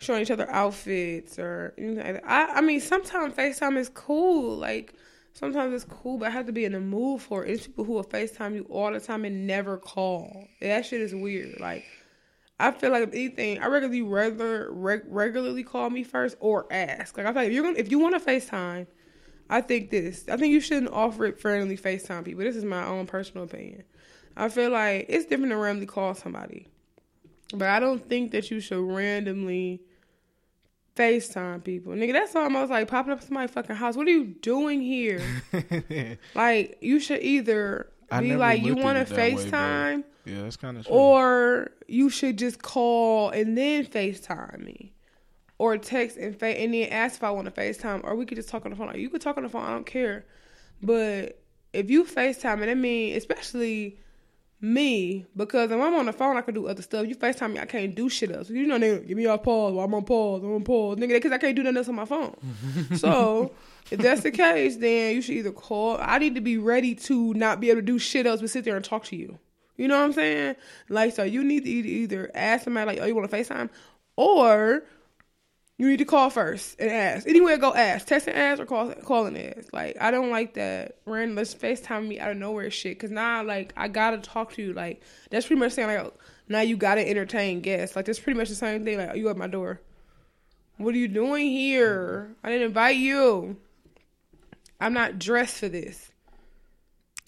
Showing each other outfits or, you know, I, I mean, sometimes FaceTime is cool, like. Sometimes it's cool, but I have to be in the mood for it. It's people who will FaceTime you all the time and never call. That shit is weird. Like, I feel like if anything, I regularly regular, reg, regularly call me first or ask. Like, I feel like if you're gonna, if you want to FaceTime, I think this. I think you shouldn't offer it friendly FaceTime people. This is my own personal opinion. I feel like it's different to randomly call somebody, but I don't think that you should randomly FaceTime people. Nigga, that's almost like popping up to my fucking house. What are you doing here? Like, you should either I be like, you want to FaceTime? Way, yeah, that's kind of true. Or you should just call and then FaceTime me. Or text and, fa- and then ask if I want to FaceTime. Or we could just talk on the phone. Like, you could talk on the phone. I don't care. But if you FaceTime, and I mean, especially me, because if I'm on the phone, I can do other stuff. You FaceTime me, I can't do shit else. You know, nigga, give me off pause. Well, I'm on pause. I'm on pause. Nigga, because I can't do nothing else on my phone. So, if that's the case, then you should either call. I need to be ready to not be able to do shit else but sit there and talk to you. You know what I'm saying? Like, so you need to either ask somebody, like, oh, you want to FaceTime? Or you need to call first and ask. Anywhere, go ask. Text and ask or call, call and ask. Like, I don't like that random, let's FaceTime me out of nowhere shit. Because now, like, I got to talk to you. Like, that's pretty much saying, like, now you got to entertain guests. Like, that's pretty much the same thing. Like, oh, you at my door. What are you doing here? I didn't invite you. I'm not dressed for this.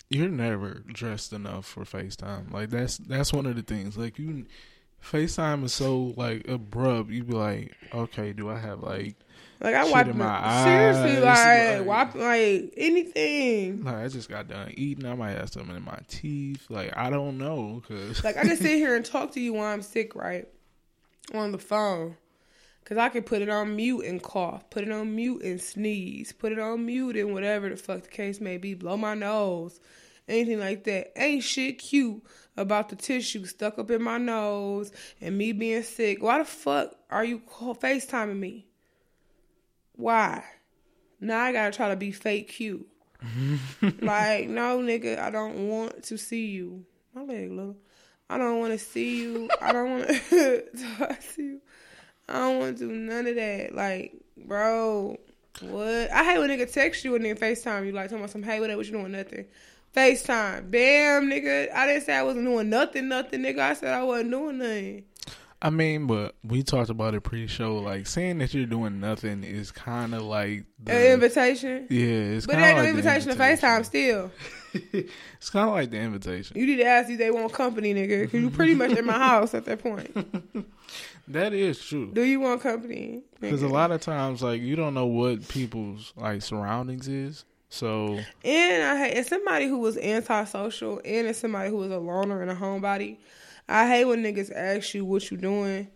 You're never dressed enough for FaceTime. Like, that's that's one of the things. Like, you... FaceTime is so, like, abrupt. You be like, okay, do I have, like, like I wipe in my eyes? Seriously, like, wipe, like, like, anything. Like, I just got done eating. I might have something in my teeth. Like, I don't know. Cause like, I can sit here and talk to you while I'm sick, right, on the phone. Because I can put it on mute and cough. Put it on mute and sneeze. Put it on mute and whatever the fuck the case may be. Blow my nose. Anything like that. Ain't shit cute about the tissue stuck up in my nose and me being sick. Why the fuck are you FaceTiming me? Why? Now I gotta try to be fake cute. Like, no, nigga, I don't want to see you. My leg, little. I don't want to see you. I don't want to talk to you. I don't want to do none of that. Like, bro, what? I hate when nigga text you and nigga FaceTime you. Like, talking about some, hey, what up, what you doing? Nothing. FaceTime. Damn, nigga. I didn't say I wasn't doing nothing, nothing, nigga. I said I wasn't doing nothing. I mean, but we talked about it pre-show. Like, saying that you're doing nothing is kind of like the, an invitation. Yeah, it's kind of like, but it ain't no invitation to FaceTime still. It's kind of like the invitation. You need to ask if they want company, nigga, because you pretty much in my house at that point. That is true. Do you want company? Because a lot of times, like, you don't know what people's, like, surroundings is. So, and I hate, and somebody who was antisocial, and it's somebody who was a loner and a homebody. I hate when niggas ask you what you doing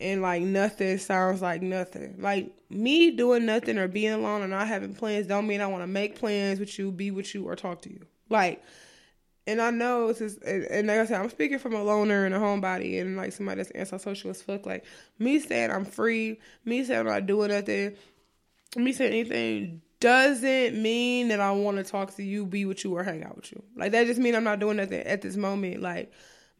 and, like, nothing sounds like nothing. Like, me doing nothing or being alone or not having plans don't mean I want to make plans with you, be with you, or talk to you. Like, and I know, it's just, and, and like I said, I'm speaking from a loner and a homebody and, like, somebody that's antisocial as fuck. Like, me saying I'm free, me saying I'm not doing nothing, me saying anything doesn't mean that I want to talk to you, be with you, or hang out with you. Like, that just means I'm not doing nothing at this moment. Like,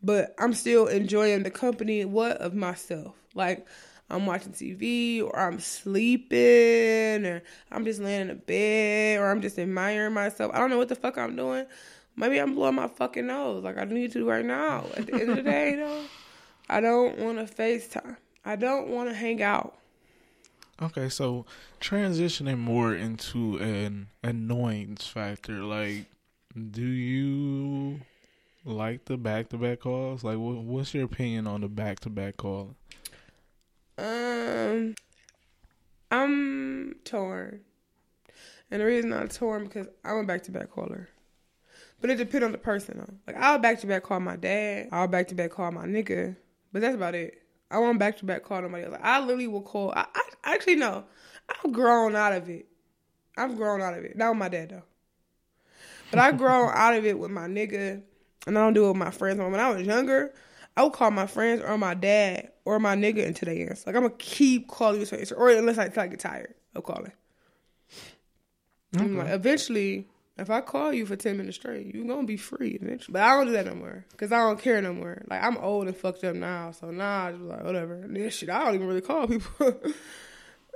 but I'm still enjoying the company, what, of myself. Like, I'm watching T V, or I'm sleeping, or I'm just laying in a bed, or I'm just admiring myself. I don't know what the fuck I'm doing. Maybe I'm blowing my fucking nose like I need to right now. At the end of the day, though, I don't want to FaceTime. I don't want to hang out. Okay, so transitioning more into an annoyance factor, like, do you like the back-to-back calls? Like, what's your opinion on the back-to-back call? Um, I'm torn. And the reason I'm torn because I'm a back-to-back caller. But it depends on the person, though. Like, I'll back-to-back call my dad. I'll back-to-back call my nigga. But that's about it. I won't back-to-back call nobody else. Like, I literally will call. I, I Actually, no. I'm grown out of it. I'm grown out of it. Not with my dad, though. But I've grown out of it with my nigga. And I don't do it with my friends. When I was younger, I would call my friends or my dad or my nigga until they answer. Like, I'm going to keep calling you until they answer. Or unless I, until I get tired of calling. Okay. Like, eventually, if I call you for ten minutes straight, you're going to be free eventually. But I don't do that no more because I don't care no more. Like, I'm old and fucked up now. So, nah, I just like, whatever. And this shit, I don't even really call people.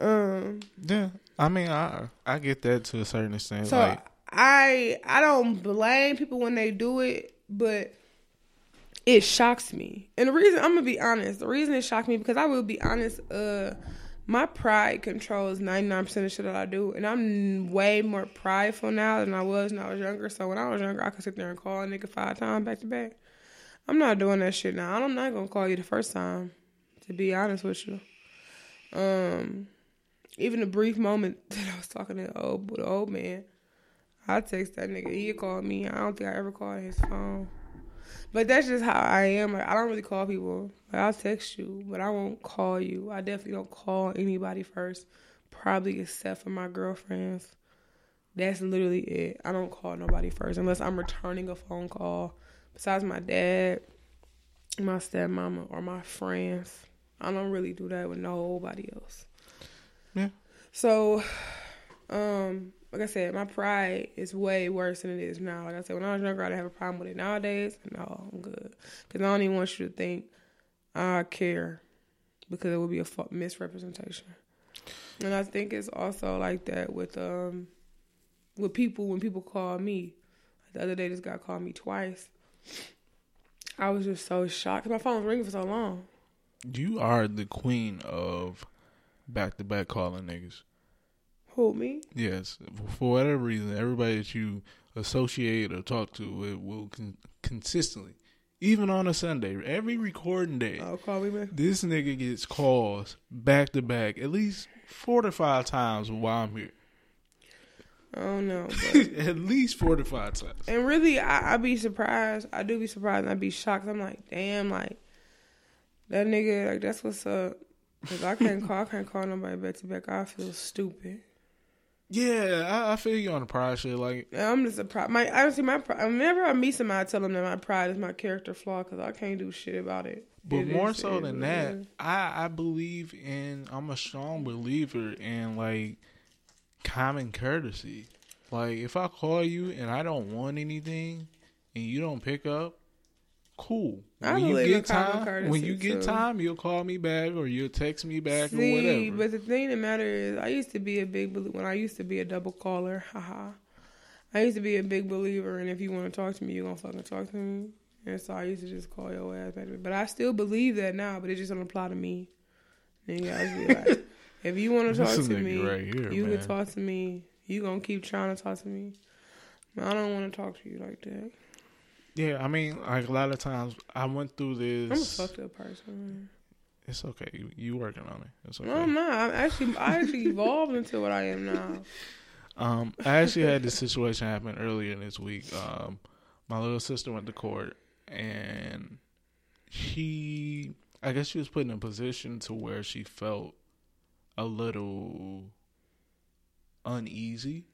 um, yeah. I mean, I I get that to a certain extent. So, like, I I don't blame people when they do it. But it shocks me. And the reason, I'm going to be honest, the reason it shocked me, because I will be honest, uh, my pride controls ninety-nine percent of shit that I do. And I'm way more prideful now than I was when I was younger. So when I was younger, I could sit there and call a nigga five times back to back. I'm not doing that shit now. I'm not going to call you the first time, to be honest with you. Um, even the brief moment that I was talking to the old, the old man, I text that nigga. He called me. I don't think I ever called his phone. But that's just how I am. Like, I don't really call people. Like, I'll text you, but I won't call you. I definitely don't call anybody first, probably except for my girlfriends. That's literally it. I don't call nobody first unless I'm returning a phone call. Besides my dad, my stepmama, or my friends, I don't really do that with nobody else. Yeah. So, um... like I said, my pride is way worse than it is now. Like I said, when I was younger, I didn't have a problem with it. Nowadays, no, I'm good. Because I don't even want you to think I care, because it would be a misrepresentation. And I think it's also like that with um with people, when people call me. The other day, this guy called me twice. I was just so shocked. My phone was ringing for so long. You are the queen of back-to-back calling niggas. Who, me? Yes. For whatever reason, everybody that you associate or talk to, it will con- consistently, even on a Sunday, every recording day, oh, call me back. This nigga gets calls back to back at least four to five times while I'm here. I don't know. At least four to five times. And really, I, I be surprised. I do be surprised, and I be shocked. I'm like, damn, like, that nigga, like, that's what's up. Because I can't call, I can't call nobody back to back. I feel stupid. Yeah, I, I feel you on the pride shit. Like, I'm just a pride. My honestly, my pride. Whenever I meet somebody, I tell them that my pride is my character flaw because I can't do shit about it. But it more is, so than that, is. I I believe in. I'm a strong believer in, like, common courtesy. Like, if I call you and I don't want anything and you don't pick up, cool. When you get time, when you get time, you'll call me back or you'll text me back or whatever. But the thing that matters is, I used to be a big believer. When I used to be a double caller, haha. I used to be a big believer, and if you want to talk to me, you're gonna fucking talk to me. And so I used to just call your ass back. But I still believe that now, but it just don't apply to me. Nigga, I just be like, if you want to talk to me, right here, you man. can talk to me. You gonna keep trying to talk to me. I don't want to talk to you like that. Yeah, I mean, like, a lot of times I went through this. I'm a fucked up person. It's okay. You, you working on it. It's okay. No, I'm not. I'm actually, I actually evolved into what I am now. Um, I actually had this situation happen earlier this week. Um, my little sister went to court, and she, I guess she was put in a position to where she felt a little uneasy.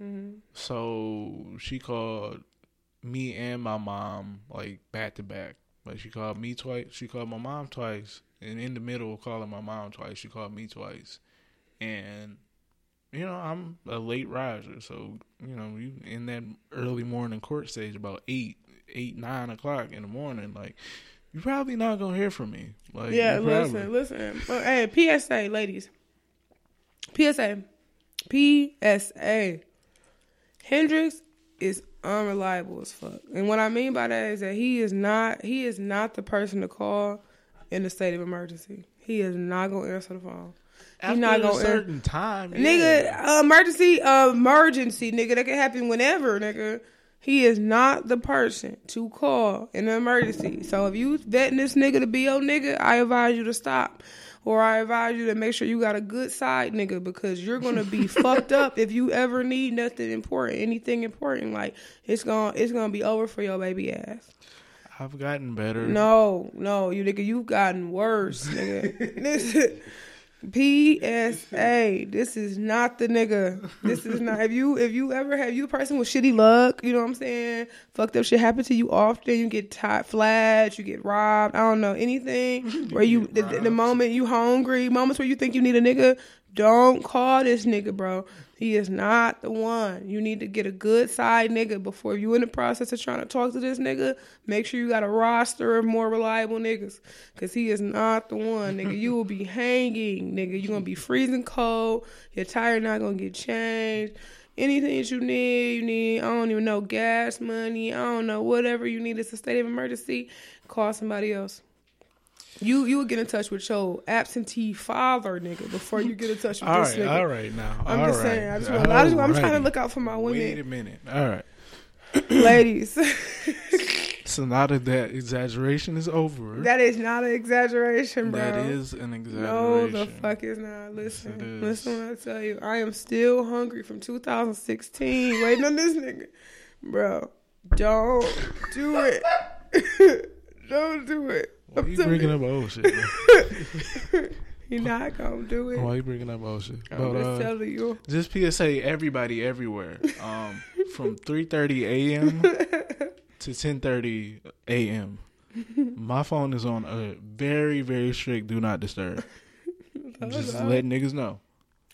Mm-hmm. So she called me and my mom, like, back to back. Like, she called me twice. She called my mom twice. And in the middle of calling my mom twice, she called me twice. And, you know, I'm a late riser. So, you know, you in that early morning court stage, about eight, eight, nine o'clock in the morning, like, you're probably not going to hear from me. Like, yeah, listen, listen. Well, hey, P S A, ladies. P S A. P S A. Hendrix is unreliable as fuck. And what I mean by that is that he is not he is not the person to call in a state of emergency. He is not going to answer the phone. After not a certain answer. time. Nigga, yeah. uh, emergency, uh, emergency, nigga. That can happen whenever, nigga. He is not the person to call in an emergency. So if you vetting this nigga to be your nigga, I advise you to stop. Or I advise you to make sure you got a good side nigga, because you're going to be fucked up if you ever need nothing important, anything important. Like, it's going it's gonna be over for your baby ass. I've gotten better. No, no, you nigga, you've gotten worse, nigga. Listen. P S A. This is not the nigga. This is not. If you if you ever have you a person with shitty luck, you know what I'm saying? Fucked up shit happens to you often. You get tied flat. You get robbed. I don't know anything. Where you the, the moment you hungry, moments where you think you need a nigga. Don't call this nigga, bro. He is not the one. You need to get a good side nigga before you in the process of trying to talk to this nigga. Make sure you got a roster of more reliable niggas, because he is not the one, nigga. You will be hanging, nigga. You're going to be freezing cold. Your tire not going to get changed. Anything that you need, you need, I don't even know, gas money, I don't know, whatever you need. It's a state of emergency. Call somebody else. You you will get in touch with your absentee father, nigga, before you get in touch with all this right, nigga. All right, now. I'm all just right. saying. I just want, I just, I'm trying to look out for my women. Wait a minute. All right. Ladies. So now that that exaggeration is over. That is not an exaggeration, bro. That is an exaggeration. No, the fuck is not. Listen. Yes, listen when I tell you. I am still hungry from two thousand sixteen waiting on this nigga. Bro, don't do it. Don't do it. Why you bringing up old shit? You're not gonna do it. Why are you bringing up old shit? I'm but, just uh, telling you. Just P S A, everybody, everywhere. Um, from three thirty a.m. to ten thirty a.m. My phone is on a very, very strict do not disturb. Just know. Let niggas know.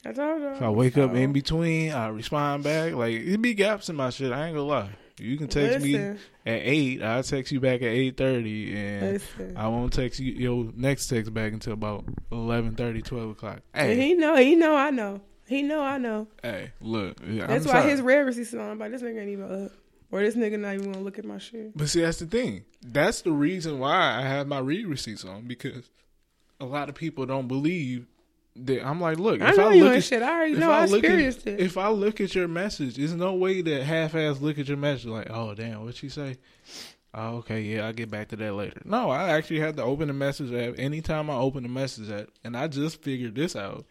I told you. If I wake up in between, I respond back. Like, it be gaps in my shit. I ain't gonna lie. You can text Listen. me at eight. I'll text you back at eight thirty, and Listen. I won't text you your next text back until about eleven thirty, twelve o'clock. Hey, he know, he know, I know, he know, I know. Hey, look, yeah, that's I'm why sorry. his red receipt's on. I'm like, this nigga ain't even up, or this nigga not even gonna look at my shit. But see, that's the thing. That's the reason why I have my read receipts on, because a lot of people don't believe. I'm like, look, if I, know I look you at shit, I already know I, I experienced at, it. If I look at your message, there's no way that half-ass look at your message like, oh, damn, what'd she say? Oh, okay, yeah, I'll get back to that later. No, I actually had to open the message app. Anytime I open the message app, and I just figured this out,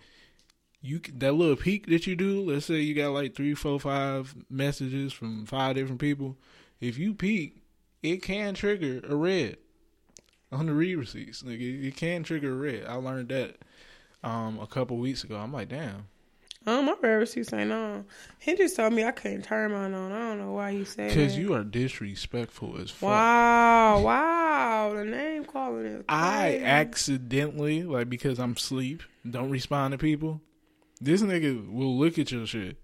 you that little peek that you do, let's say you got like three, four, five messages from five different people. If you peek, it can trigger a red on the read receipts. Like, it, it can trigger a red. I learned that. Um, a couple weeks ago. I'm like, damn. Um, my red receipts ain't on. He just told me I couldn't turn mine on. I don't know why he said that. Because you are disrespectful as fuck. Wow, wow. The name calling is crazy. I accidentally, like, because I'm asleep, don't respond to people. This nigga will look at your shit.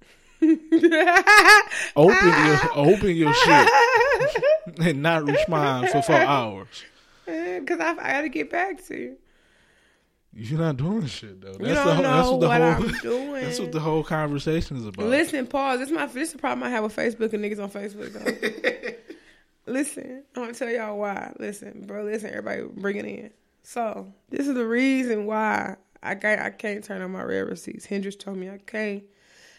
open your open your shit and not respond for four hours. Because I, I got to get back to you. You're not doing shit though. That's you don't the, know that's what, the what whole, I'm doing. That's what the whole conversation is about. Listen, pause. This my this is the problem I have with Facebook and niggas on Facebook. Though. Listen, I'm gonna tell y'all why. Listen, bro. Listen, everybody, bring it in. So this is the reason why I can't I can't turn on my red receipts. Hendrix told me I can't.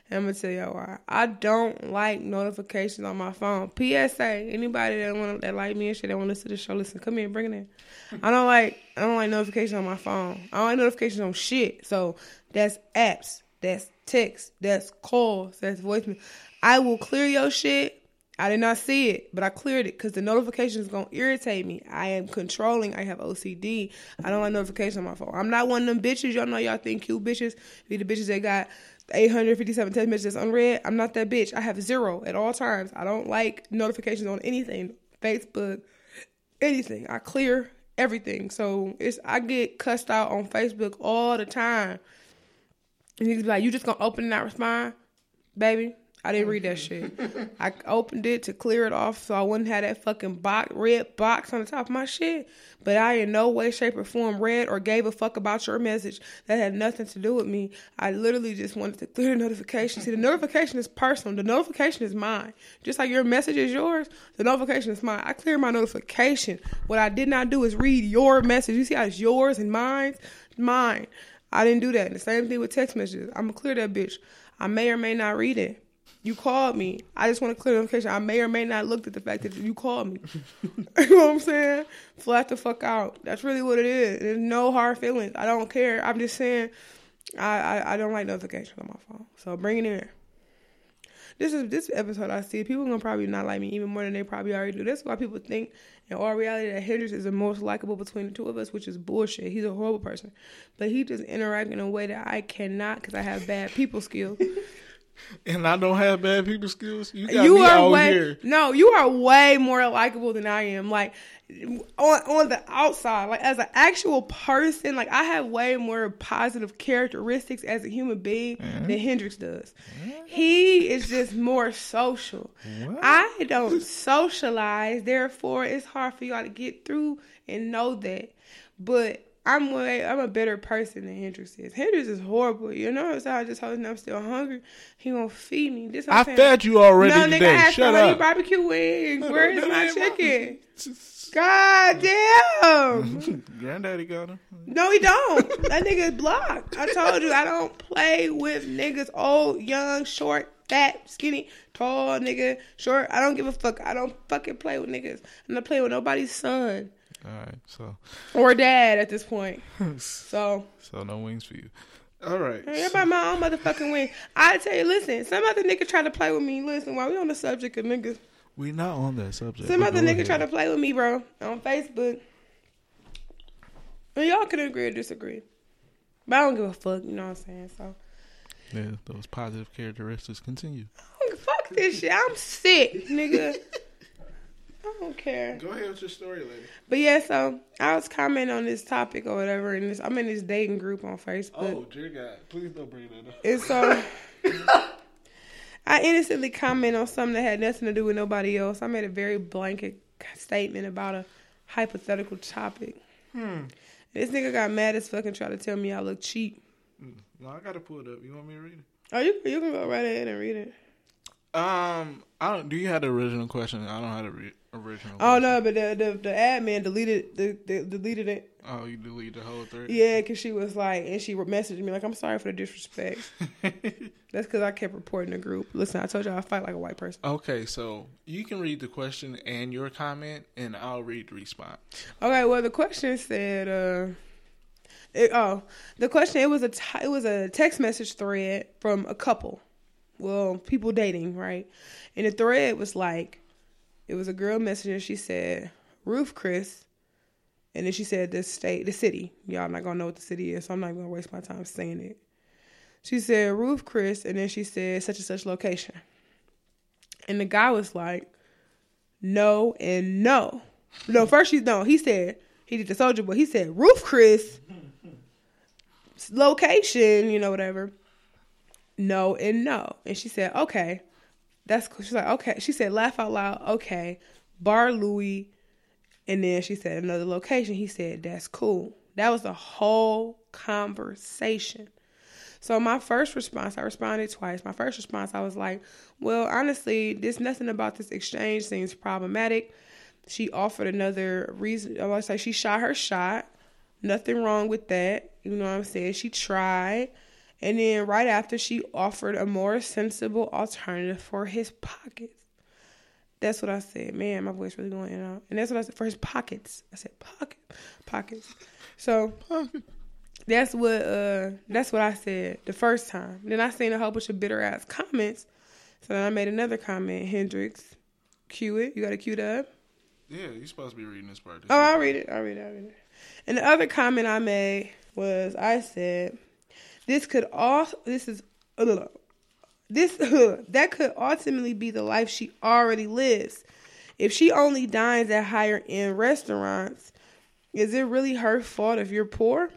And I'm gonna tell y'all why. I don't like notifications on my phone. P S A, anybody that want that like me and shit that want to listen to the show, listen, come here, bring it in. I don't like I don't like notifications on my phone. I don't like notifications on shit. So that's apps, that's texts, that's calls, that's voicemail. I will clear your shit. I did not see it, but I cleared it because the notification is going to irritate me. I am controlling. I have O C D. I don't like notifications on my phone. I'm not one of them bitches. Y'all know y'all think cute bitches be the bitches that got eight hundred fifty-seven text messages unread. I'm not that bitch. I have zero at all times. I don't like notifications on anything, Facebook, anything. I clear everything. So it's I get cussed out on Facebook all the time. And you be like, you just going to open and not respond? Baby. I didn't read that shit. I opened it to clear it off so I wouldn't have that fucking box, red box on the top of my shit. But I in no way, shape, or form read or gave a fuck about your message. That had nothing to do with me. I literally just wanted to clear the notification. See, the notification is personal. The notification is mine. Just like your message is yours, the notification is mine. I cleared my notification. What I did not do is read your message. You see how it's yours and mine's? Mine. I didn't do that. And the same thing with text messages. I'm going to clear that bitch. I may or may not read it. You called me. I just want to clear the notification. I may or may not looked at the fact that you called me. You know what I'm saying? Flat the fuck out. That's really what it is. There's no hard feelings. I don't care. I'm just saying I, I, I don't like notifications on my phone. So bring it in. This is this episode I see. People are going to probably not like me even more than they probably already do. That's why people think in all reality that Hendrix is the most likable between the two of us, which is bullshit. He's a horrible person. But he just interacts in a way that I cannot because I have bad people skills. And I don't have bad people skills. You got you me are out way, here. No, you are way more likable than I am. Like on on the outside, like as an actual person, like I have way more positive characteristics as a human being mm-hmm. than Hendrix does. Mm-hmm. He is just more social. What? I don't socialize, therefore it's hard for y'all to get through and know that. But I'm way, I'm a better person than Hendrix is. Hendrix is horrible. You know, so I just holding I'm still hungry. He gonna feed me. This I saying. Fed you already no, today. No, nigga, I asked for barbecue wings. No, Where no, is no, my chicken? God damn. Granddaddy got him. No, he don't. That nigga is blocked. I told you, I don't play with niggas old, young, short, fat, skinny, tall, nigga, short. I don't give a fuck. I don't fucking play with niggas. I'm not playing with nobody's son. All right, so or dad at this point, so so no wings for you. All right, everybody so. My own motherfucking wing. I tell you, listen, some other nigga tried to play with me. Listen, while we on the subject of niggas, we not on that subject. Some other nigga tried to play with me, bro, on Facebook. And y'all can agree or disagree, but I don't give a fuck. You know what I'm saying? So yeah, those positive characteristics continue. Oh, fuck this shit. I'm sick, nigga. I don't care. Go ahead with your story, lady. But yeah, so I was commenting on this topic or whatever, and this, I'm in this dating group on Facebook. Oh, dear God. Please don't bring that up. And so I innocently comment on something that had nothing to do with nobody else. I made a very blanket statement about a hypothetical topic. Hmm. This nigga got mad as fucking trying to tell me I look cheap. No, I got to pull it up. You want me to read it? Oh, you, you can go right ahead and read it. Um, I don't. Do you have the original question? I don't have the re- original. Oh question. No, but the, the the admin deleted the, the deleted it. Oh, you deleted the whole thing? Yeah, because she was like, and she messaged me like, "I'm sorry for the disrespect." That's because I kept reporting the group. Listen, I told y'all I fight like a white person. Okay, so you can read the question and your comment, and I'll read the response. Okay, well the question said, uh, it, oh, the question it was a t- it was a text message thread from a couple. Well, people dating, right? And the thread was like, it was a girl messaging. She said, Ruth Chris. And then she said the state, the city. Y'all not going to know what the city is, so I'm not even going to waste my time saying it. She said, Ruth Chris. And then she said, such and such location. And the guy was like, no and no. No, first she's no. He said, he did the soldier, but he said, Ruth Chris. Location, you know, whatever. no and no. And she said, okay, that's cool. She's like, okay. She said, laugh out loud, okay, Bar Louie. And then she said another location. He said, that's cool. That was the whole conversation. So my first response, I responded twice. My first response, I was like, well, honestly, there's nothing about this exchange seems problematic. She offered another reason. I was like, she shot her shot. Nothing wrong with that. You know what I'm saying? She tried. And then right after, she offered a more sensible alternative for his pockets. That's what I said. Man, my voice really going in and out. And that's what I said, for his pockets. I said, pocket, pockets. So that's what uh, that's what I said the first time. Then I seen a whole bunch of bitter-ass comments. So then I made another comment. Hendrix, cue it. You got to cue it up? Yeah, you're supposed to be reading this part. This oh, I'll read it. I'll read it. I'll read it. And the other comment I made was, I said, this could also, this is, uh, this, uh, that could ultimately be the life she already lives. If she only dines at higher end restaurants, is it really her fault if you're poor?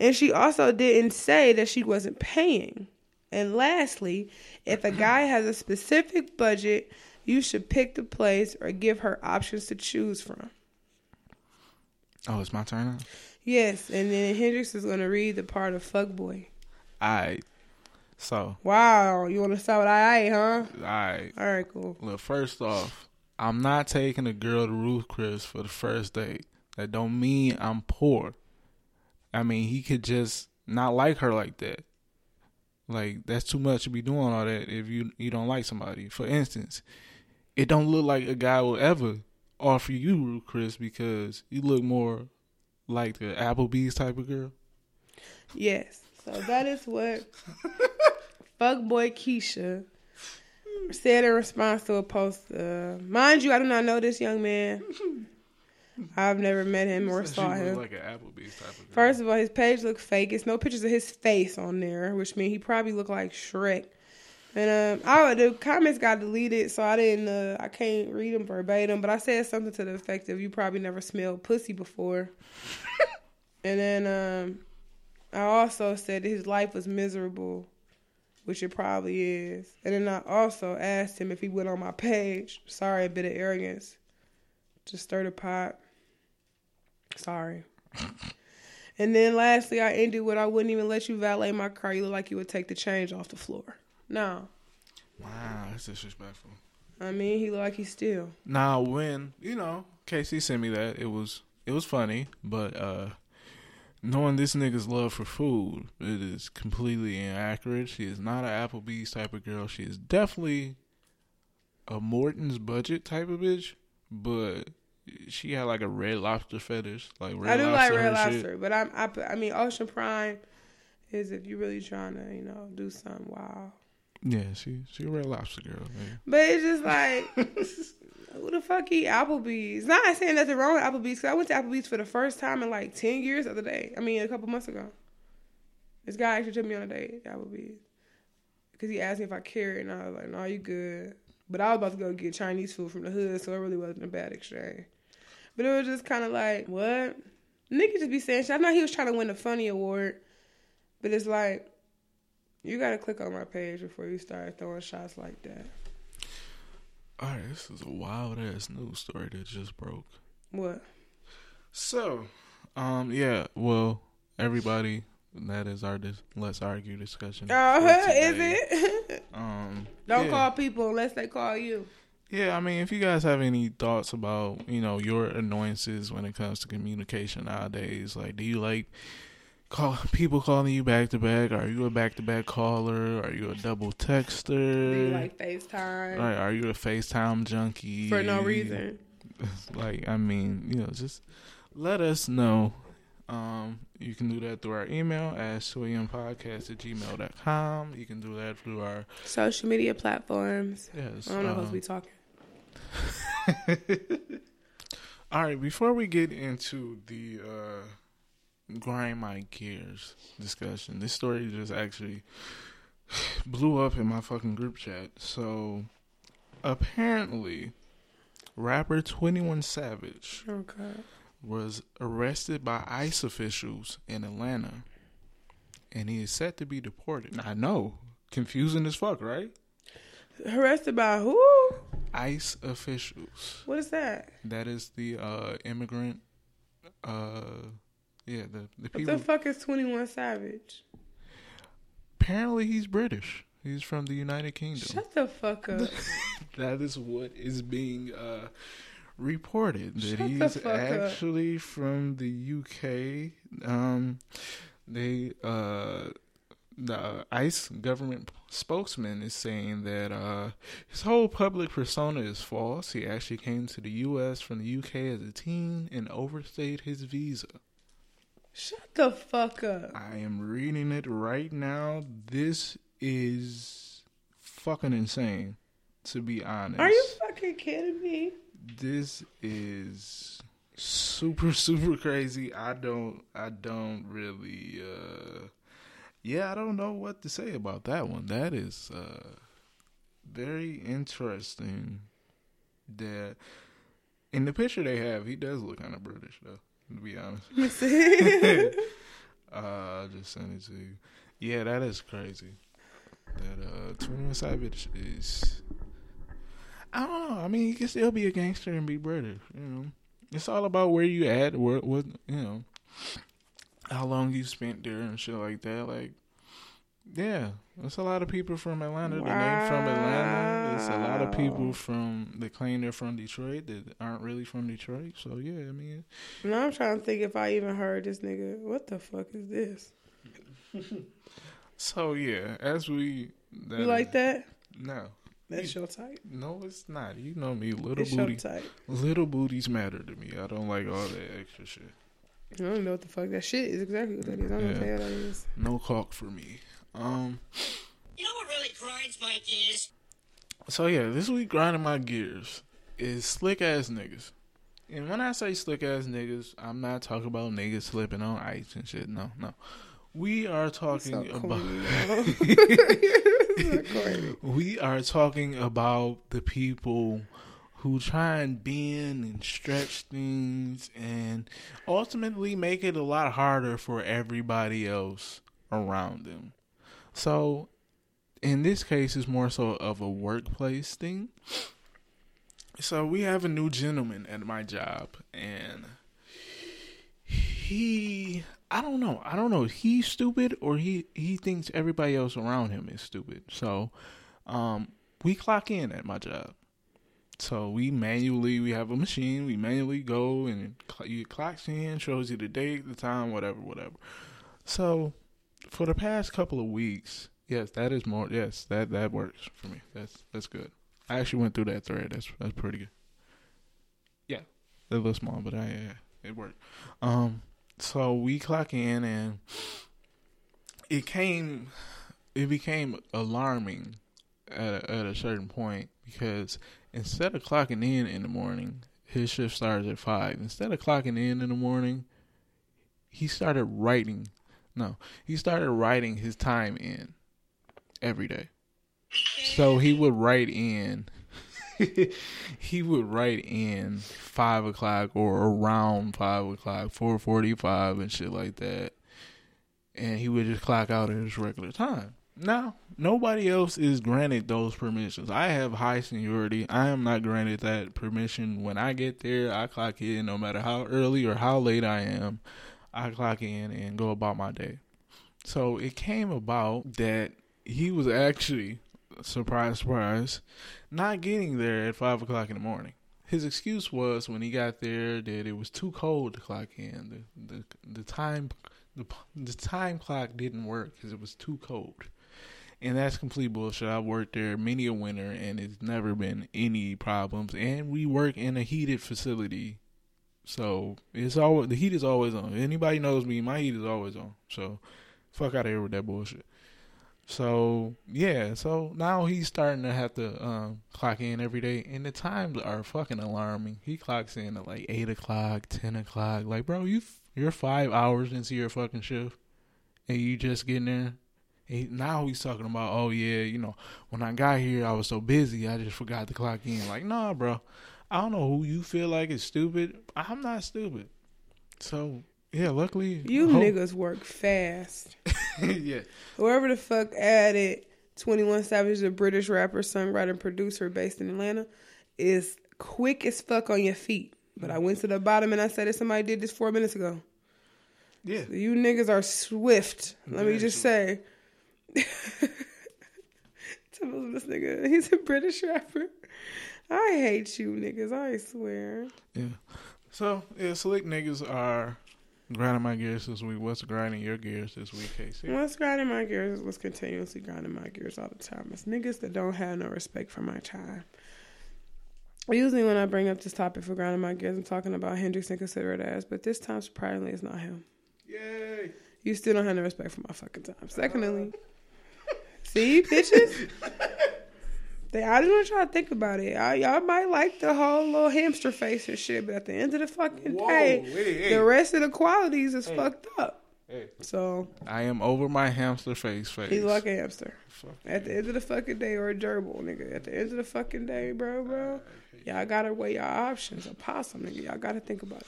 And she also didn't say that she wasn't paying. And lastly, if a guy has a specific budget, you should pick the place or give her options to choose from. Oh, it's my turn now? Yes, and then Hendrix is going to read the part of Fuckboy. All right. So. Wow, you want to start with I, huh? All right. All right, cool. Look, first off, I'm not taking a girl to Ruth Chris for the first date. That don't mean I'm poor. I mean, he could just not like her like that. Like, that's too much to be doing all that if you, you don't like somebody. For instance, it don't look like a guy will ever offer you Ruth Chris because you look more like the Applebee's type of girl. Yes. So that is what Fuckboy Keisha said in response to a post. Uh, mind you, I do not know this young man. I've never met him or so saw him. Like an Applebee's type of girl. First of all, his page looked fake. It's no pictures of his face on there, which means he probably looked like Shrek. And um, I, the comments got deleted, so I didn't. Uh, I can't read them verbatim, but I said something to the effect of, "You probably never smelled pussy before." And then um, I also said that his life was miserable, which it probably is. And then I also asked him if he went on my page. Sorry, a bit of arrogance. Just stir the pot. Sorry. And then lastly, I ended with, "I wouldn't even let you valet my car. You look like you would take the change off the floor." No. Wow, that's disrespectful. I mean, he look like he steal. Now, when, you know, K C sent me that, it was it was funny, but uh, knowing this nigga's love for food, it is completely inaccurate. She is not an Applebee's type of girl. She is definitely a Morton's budget type of bitch, but she had like a Red Lobster fetish. Like Red I do Lobster, like Red Lobster, shit. But I'm, I, I mean, Ocean Prime is if you're really trying to, you know, do something wild. Yeah, she she a Red Lobster girl, man. But it's just like, who the fuck eat Applebee's? Not nah, saying nothing wrong with Applebee's, because I went to Applebee's for the first time in like ten years the other day. I mean, a couple months ago. This guy actually took me on a date at Applebee's. Because he asked me if I cared, and I was like, no, nah, you good. But I was about to go get Chinese food from the hood, so it really wasn't a bad exchange. But it was just kind of like, what? Nigga just be saying shit. I know he was trying to win the funny award, but it's like, you gotta click on my page before you start throwing shots like that. All right, this is a wild ass news story that just broke. What? So, um, yeah, well, everybody, that is our dis- Let's Argue discussion. Oh, uh-huh, is it? um, Don't yeah. call people unless they call you. Yeah, I mean, if you guys have any thoughts about, you know, your annoyances when it comes to communication nowadays, like, do you like Call, people calling you back to back? Are you a back to back caller? Are you a double texter? Do you like FaceTime? Like, are you a FaceTime junkie for no reason? Like, I mean, you know, just let us know. Um, you can do that through our email, ask two a m podcast at gmail dot com. You can do that through our social media platforms. Yes, I don't know um, who's we talking. All right, before we get into the uh. grind my gears discussion, this story just actually blew up in my fucking group chat. So apparently rapper twenty-one Savage okay. was arrested by ICE officials in Atlanta and he is set to be deported. I know. Confusing as fuck, right? Arrested by who? ICE officials. What is that? That is the uh, immigrant. Uh, yeah, the, the people. What the fuck is twenty-one Savage? Apparently, he's British. He's from the United Kingdom. Shut the fuck up. That is what is being uh, reported. That Shut he's actually up. From the U K. Um, they uh, the ICE government spokesman is saying that uh, his whole public persona is false. He actually came to the U S from the U K as a teen and overstayed his visa. Shut the fuck up. I am reading it right now. This is fucking insane, to be honest. Are you fucking kidding me? This is super, super crazy. I don't, I don't really, uh, yeah, I don't know what to say about that one. That is uh, very interesting. That in the picture they have, he does look kind of British, though. To be honest. uh, I'll just send it to you. Yeah, that is crazy. That uh, twenty-one Savage is... I don't know. I mean, you can still be a gangster and be British, you know. It's all about where you at, where, what, you know, how long you spent there and shit like that. Like, yeah, there's a lot of people from Atlanta wow. that ain't from Atlanta. There's a lot of people from that claim they're from Detroit that aren't really from Detroit. So yeah, I mean. Now I'm trying to think if I even heard this nigga. What the fuck is this? So yeah, as we. That you like is, that? No. That's your type? No, it's not. You know me, little it's booty. Your type. Little booties matter to me. I don't like all that extra shit. I don't know what the fuck that shit is. Exactly what that is. I don't yeah. know what that is. No caulk for me. Um, you know what really grinds my gears? So yeah, this week grinding my gears is slick ass niggas. And when I say slick ass niggas, I'm not talking about niggas slipping on ice and shit. No, no. We are talking so about We are talking about the people who try and bend and stretch things and ultimately make it a lot harder for everybody else around them. So in this case, it's more so of a workplace thing. So we have a new gentleman at my job, and he, I don't know, I don't know if he's stupid or he, he thinks everybody else around him is stupid. So um, we clock in at my job. So we manually, we have a machine, we manually go and you clock in, shows you the date, the time, whatever, whatever. So for the past couple of weeks, yes, that is more. Yes, that, that works for me. That's that's good. I actually went through that thread. That's that's pretty good. Yeah, that was small, but I yeah, it worked. Um, so we clock in, and it came, it became alarming at a, at a certain point because instead of clocking in in the morning, his shift starts at five. Instead of clocking in in the morning, he started writing. No, he started writing his time in every day. So he would write in, he would write in five o'clock or around five o'clock, four forty-five and shit like that, and he would just clock out at his regular time. Now, nobody else is granted those permissions. I have high seniority. I am not granted that permission. When I get there, I clock in no matter how early or how late I am. I clock in and go about my day. So it came about that he was actually, surprise, surprise, not getting there at five o'clock in the morning. His excuse was when he got there that it was too cold to clock in. The the, the time the the time clock didn't work because it was too cold. And that's complete bullshit. I've worked there many a winter and it's never been any problems. And we work in a heated facility. So it's always, the heat is always on. If anybody knows me, my heat is always on. So fuck out of here with that bullshit. So yeah, so now he's starting to have to um, clock in every day, and the times are fucking alarming. He clocks in at like eight o'clock, ten o'clock. Like, bro, you f- you're five hours into your fucking shift, and you just getting there. And now he's talking about, oh yeah, you know, when I got here, I was so busy, I just forgot to clock in. Like, nah, bro. I don't know who you feel like is stupid. I'm not stupid. So Yeah, luckily. You niggas work fast. Yeah. Whoever the fuck added twenty-one Savage, a British rapper, songwriter, producer based in Atlanta, is quick as fuck on your feet. But I went to the bottom and I said that somebody did this four minutes ago. Yeah. So you niggas are swift. Let Very me just swift. say. This nigga, he's a British rapper. I hate you niggas, I swear. Yeah. So, yeah, slick niggas are grinding my gears this week. What's grinding your gears this week, K C? What's grinding my gears is what's continuously grinding my gears all the time. It's niggas that don't have no respect for my time. Usually when I bring up this topic for grinding my gears, I'm talking about Hendrix and considerate ass, but this time, surprisingly, it's not him. Yay! You still don't have no respect for my fucking time. Secondly... Uh-huh. See, bitches? they, I just want to try to think about it. I, y'all might like the whole little hamster face and shit, but at the end of the fucking Whoa, day, hey, hey. the rest of the qualities is hey. fucked up. Hey. So I am over my hamster face face. He's like a hamster. Fuck at the end of the fucking day, or a gerbil, nigga. At the end of the fucking day, bro, bro. Y'all got to weigh y'all options. A possum, nigga. Y'all got to think about it.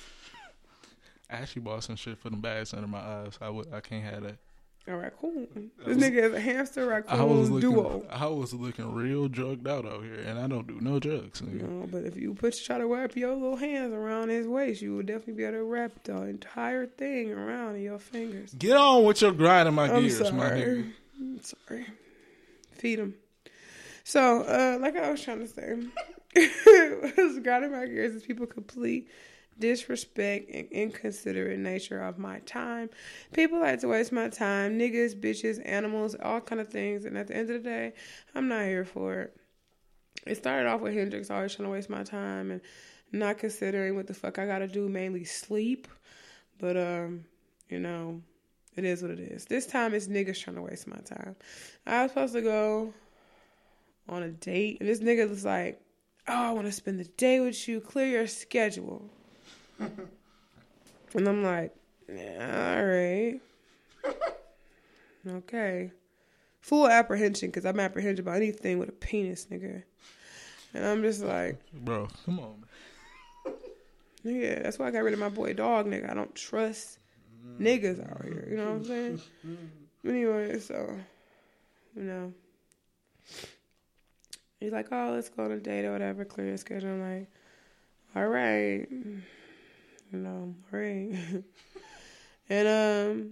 I actually bought some shit for the bags under my eyes. I, would, I can't have that. A raccoon. This was, nigga is a hamster raccoon I was looking, duo. I was looking real drugged out out here, and I don't do no drugs. Nigga. No, but if you put try to wrap your little hands around his waist, you will definitely be able to wrap the entire thing around in your fingers. Get on with your grinding my I'm gears, sorry. my nigga. I'm sorry. Feed him. So, uh, like I was trying to say, grinding my gears is people complete disrespect and inconsiderate nature of my time. People like to waste my time. Niggas, bitches, animals, all kind of things. And at the end of the day, I'm not here for it. It started off with Hendrix always trying to waste my time and not considering what the fuck I gotta do, mainly sleep. But, um, you know, it is what it is. This time it's niggas trying to waste my time. I was supposed to go on a date, and this nigga was like, oh, I want to spend the day with you. Clear your schedule. And I'm like, yeah, all right. Okay. Full apprehension, because I'm apprehensive about anything with a penis, nigga. And I'm just like, bro, come on, man. Yeah, that's why I got rid of my boy dog, nigga. I don't trust niggas out here. You know what I'm saying? Anyway, so, you know. He's like, oh, let's go on a date or whatever, clear your schedule. I'm like, all right. You know, all right. And, um,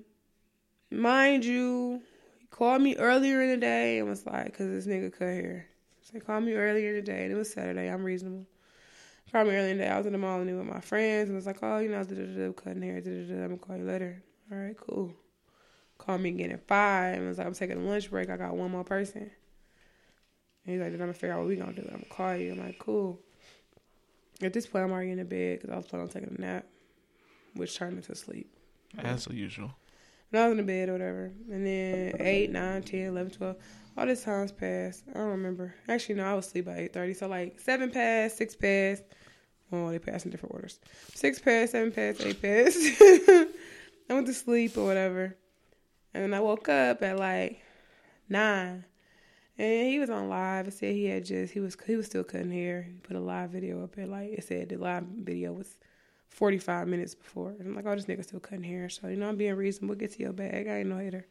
mind you, he called me earlier in the day and was like, because this nigga cut hair. So he called me earlier in the day, and it was Saturday. I'm reasonable. Probably earlier in the day, I was in the mall and with my friends and was like, oh, you know, I'm cutting hair. I'm going to call you later. All right, cool. Called me again at five and was like, I'm taking a lunch break. I got one more person. And he's like, then I'm going to figure out what we going to do. I'm going to call you. I'm like, cool. At this point, I'm already in the bed because I was planning on taking a nap, which turned into sleep. As usual. And I was in the bed or whatever. And then eight, nine, ten, eleven, twelve, all this time's passed. I don't remember. Actually, no, I was asleep by eight thirty. So, like, seven passed, six passed. Oh, they passed in different orders. Six passed, seven passed, eight passed. I went to sleep or whatever. And then I woke up at, like, nine. And he was on live. It said he had just, he was he was still cutting hair. He put a live video up there. Like, it said the live video was forty-five minutes before. And I'm like, oh, this nigga still cutting hair. So, you know, I'm being reasonable. Get to your bag. I ain't no hater.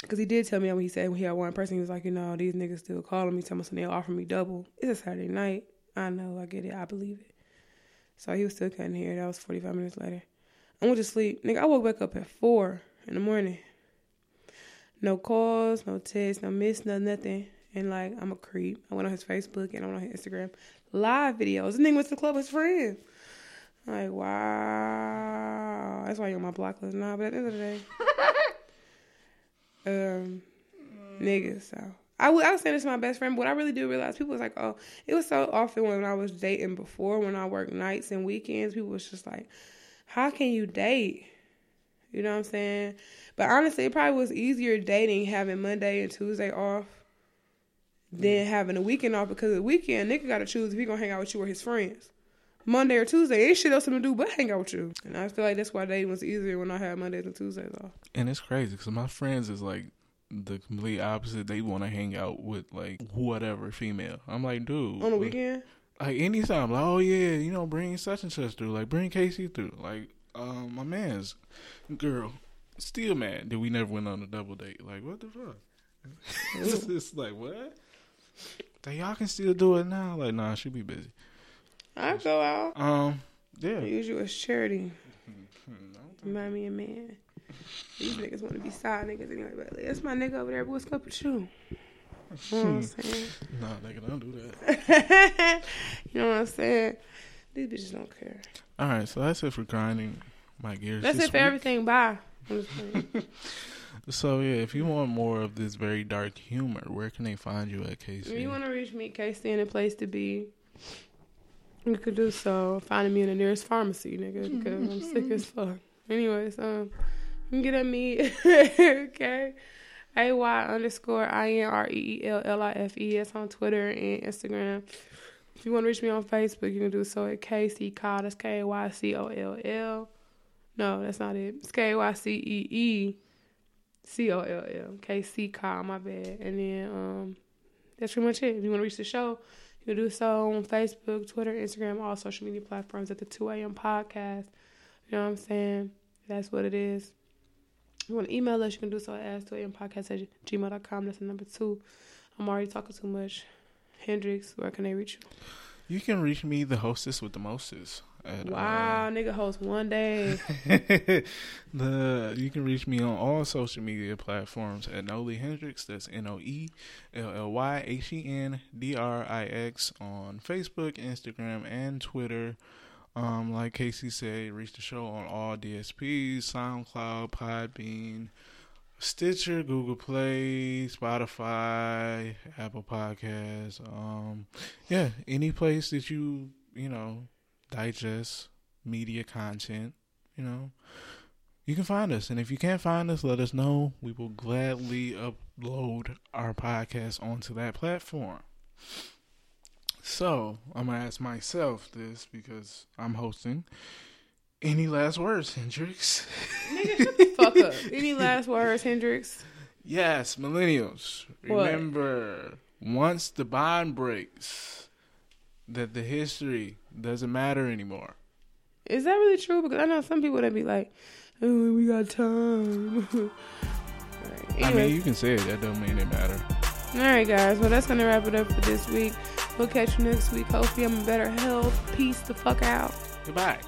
Because he did tell me when he said when he had one person, he was like, you know, these niggas still calling me, telling me they'll offer me double. It's a Saturday night. I know. I get it. I believe it. So he was still cutting hair. That was forty-five minutes later. I went to sleep. Nigga, I woke back up at four in the morning. No calls, no texts, no miss, no nothing. And, like, I'm a creep. I went on his Facebook and I went on his Instagram. Live videos. This nigga went to the club with his friends. I'm like, wow. That's why you're on my block list now. Nah, but at the end of the day, um, niggas, so. I, w- I was saying this to my best friend, but what I really do realize, people was like, oh, it was so often when I was dating before, when I worked nights and weekends, people was just like, how can you date? You know what I'm saying? But honestly, it probably was easier dating having Monday and Tuesday off than having a weekend off, because the weekend, nigga got to choose if he going to hang out with you or his friends. Monday or Tuesday, ain't shit else to do but hang out with you. And I feel like that's why dating was easier when I had Mondays and Tuesdays off. And it's crazy because my friends is like the complete opposite. They want to hang out with like whatever female. I'm like, dude. On the weekend? Like anytime. Like, oh yeah, you know, bring such and such through. Like bring K C through. Like. um, my man's girl, still mad that we never went on a double date. Like, what the fuck? It's, it's like, what? Like, y'all can still do it now. Like, nah, she be busy. I go out. Um, yeah. Usually it's charity. Remind me of man. These niggas want to be side niggas anyway. But like, that's my nigga over there. What's up with you? You know what I'm saying? Nah, nigga, don't do that. You know what I'm saying? These bitches don't care. All right, so that's it for grinding my gears. That's it for week. Everything. Bye. I'm just saying. So, yeah, if you want more of this very dark humor, where can they find you at, K C? If you want to reach me, K C, in a place to be, you could do so. Finding me in the nearest pharmacy, nigga, because I'm sick as fuck. Anyways, um, you can get at me, okay? A-Y underscore I N R E E L L I F E S on Twitter and Instagram. If you want to reach me on Facebook, you can do so at K C Call. That's K A Y C O L L. No, that's not it. It's K A Y C E E. C O L L. K C Call, my bad. And then um, that's pretty much it. If you want to reach the show, you can do so on Facebook, Twitter, Instagram, all social media platforms at the two a.m. podcast. You know what I'm saying? That's what it is. If you want to email us, you can do so at ask two a m podcast at gmail dot com. That's the number two. I'm already talking too much. Hendrix, where can they reach you? You can reach me, the hostess with the mostest. At, wow, uh, nigga host one day. the You can reach me on all social media platforms at Nolly Hendrix. That's N O E L L Y H E N D R I X on Facebook, Instagram, and Twitter. Um, like K C said, reach the show on all D S Ps, SoundCloud, Podbean, Stitcher, Google Play, Spotify, Apple Podcasts. Um, yeah, any place that you, you know, digest media content, you know, you can find us. And if you can't find us, let us know. We will gladly upload our podcast onto that platform. So I'm gonna ask myself this because I'm hosting. Any last words, Hendrix? Nigga, shut the fuck up. Any last words, Hendrix? Yes, millennials, what? Remember, once the bond breaks, that the history doesn't matter anymore. Is that really true? Because I know some people that be like, oh, we got time. Right. I mean, you can say it. That don't mean it matter. All right, guys. Well, that's going to wrap it up for this week. We'll catch you next week. Hopefully, I'm in better health. Peace the fuck out. Goodbye.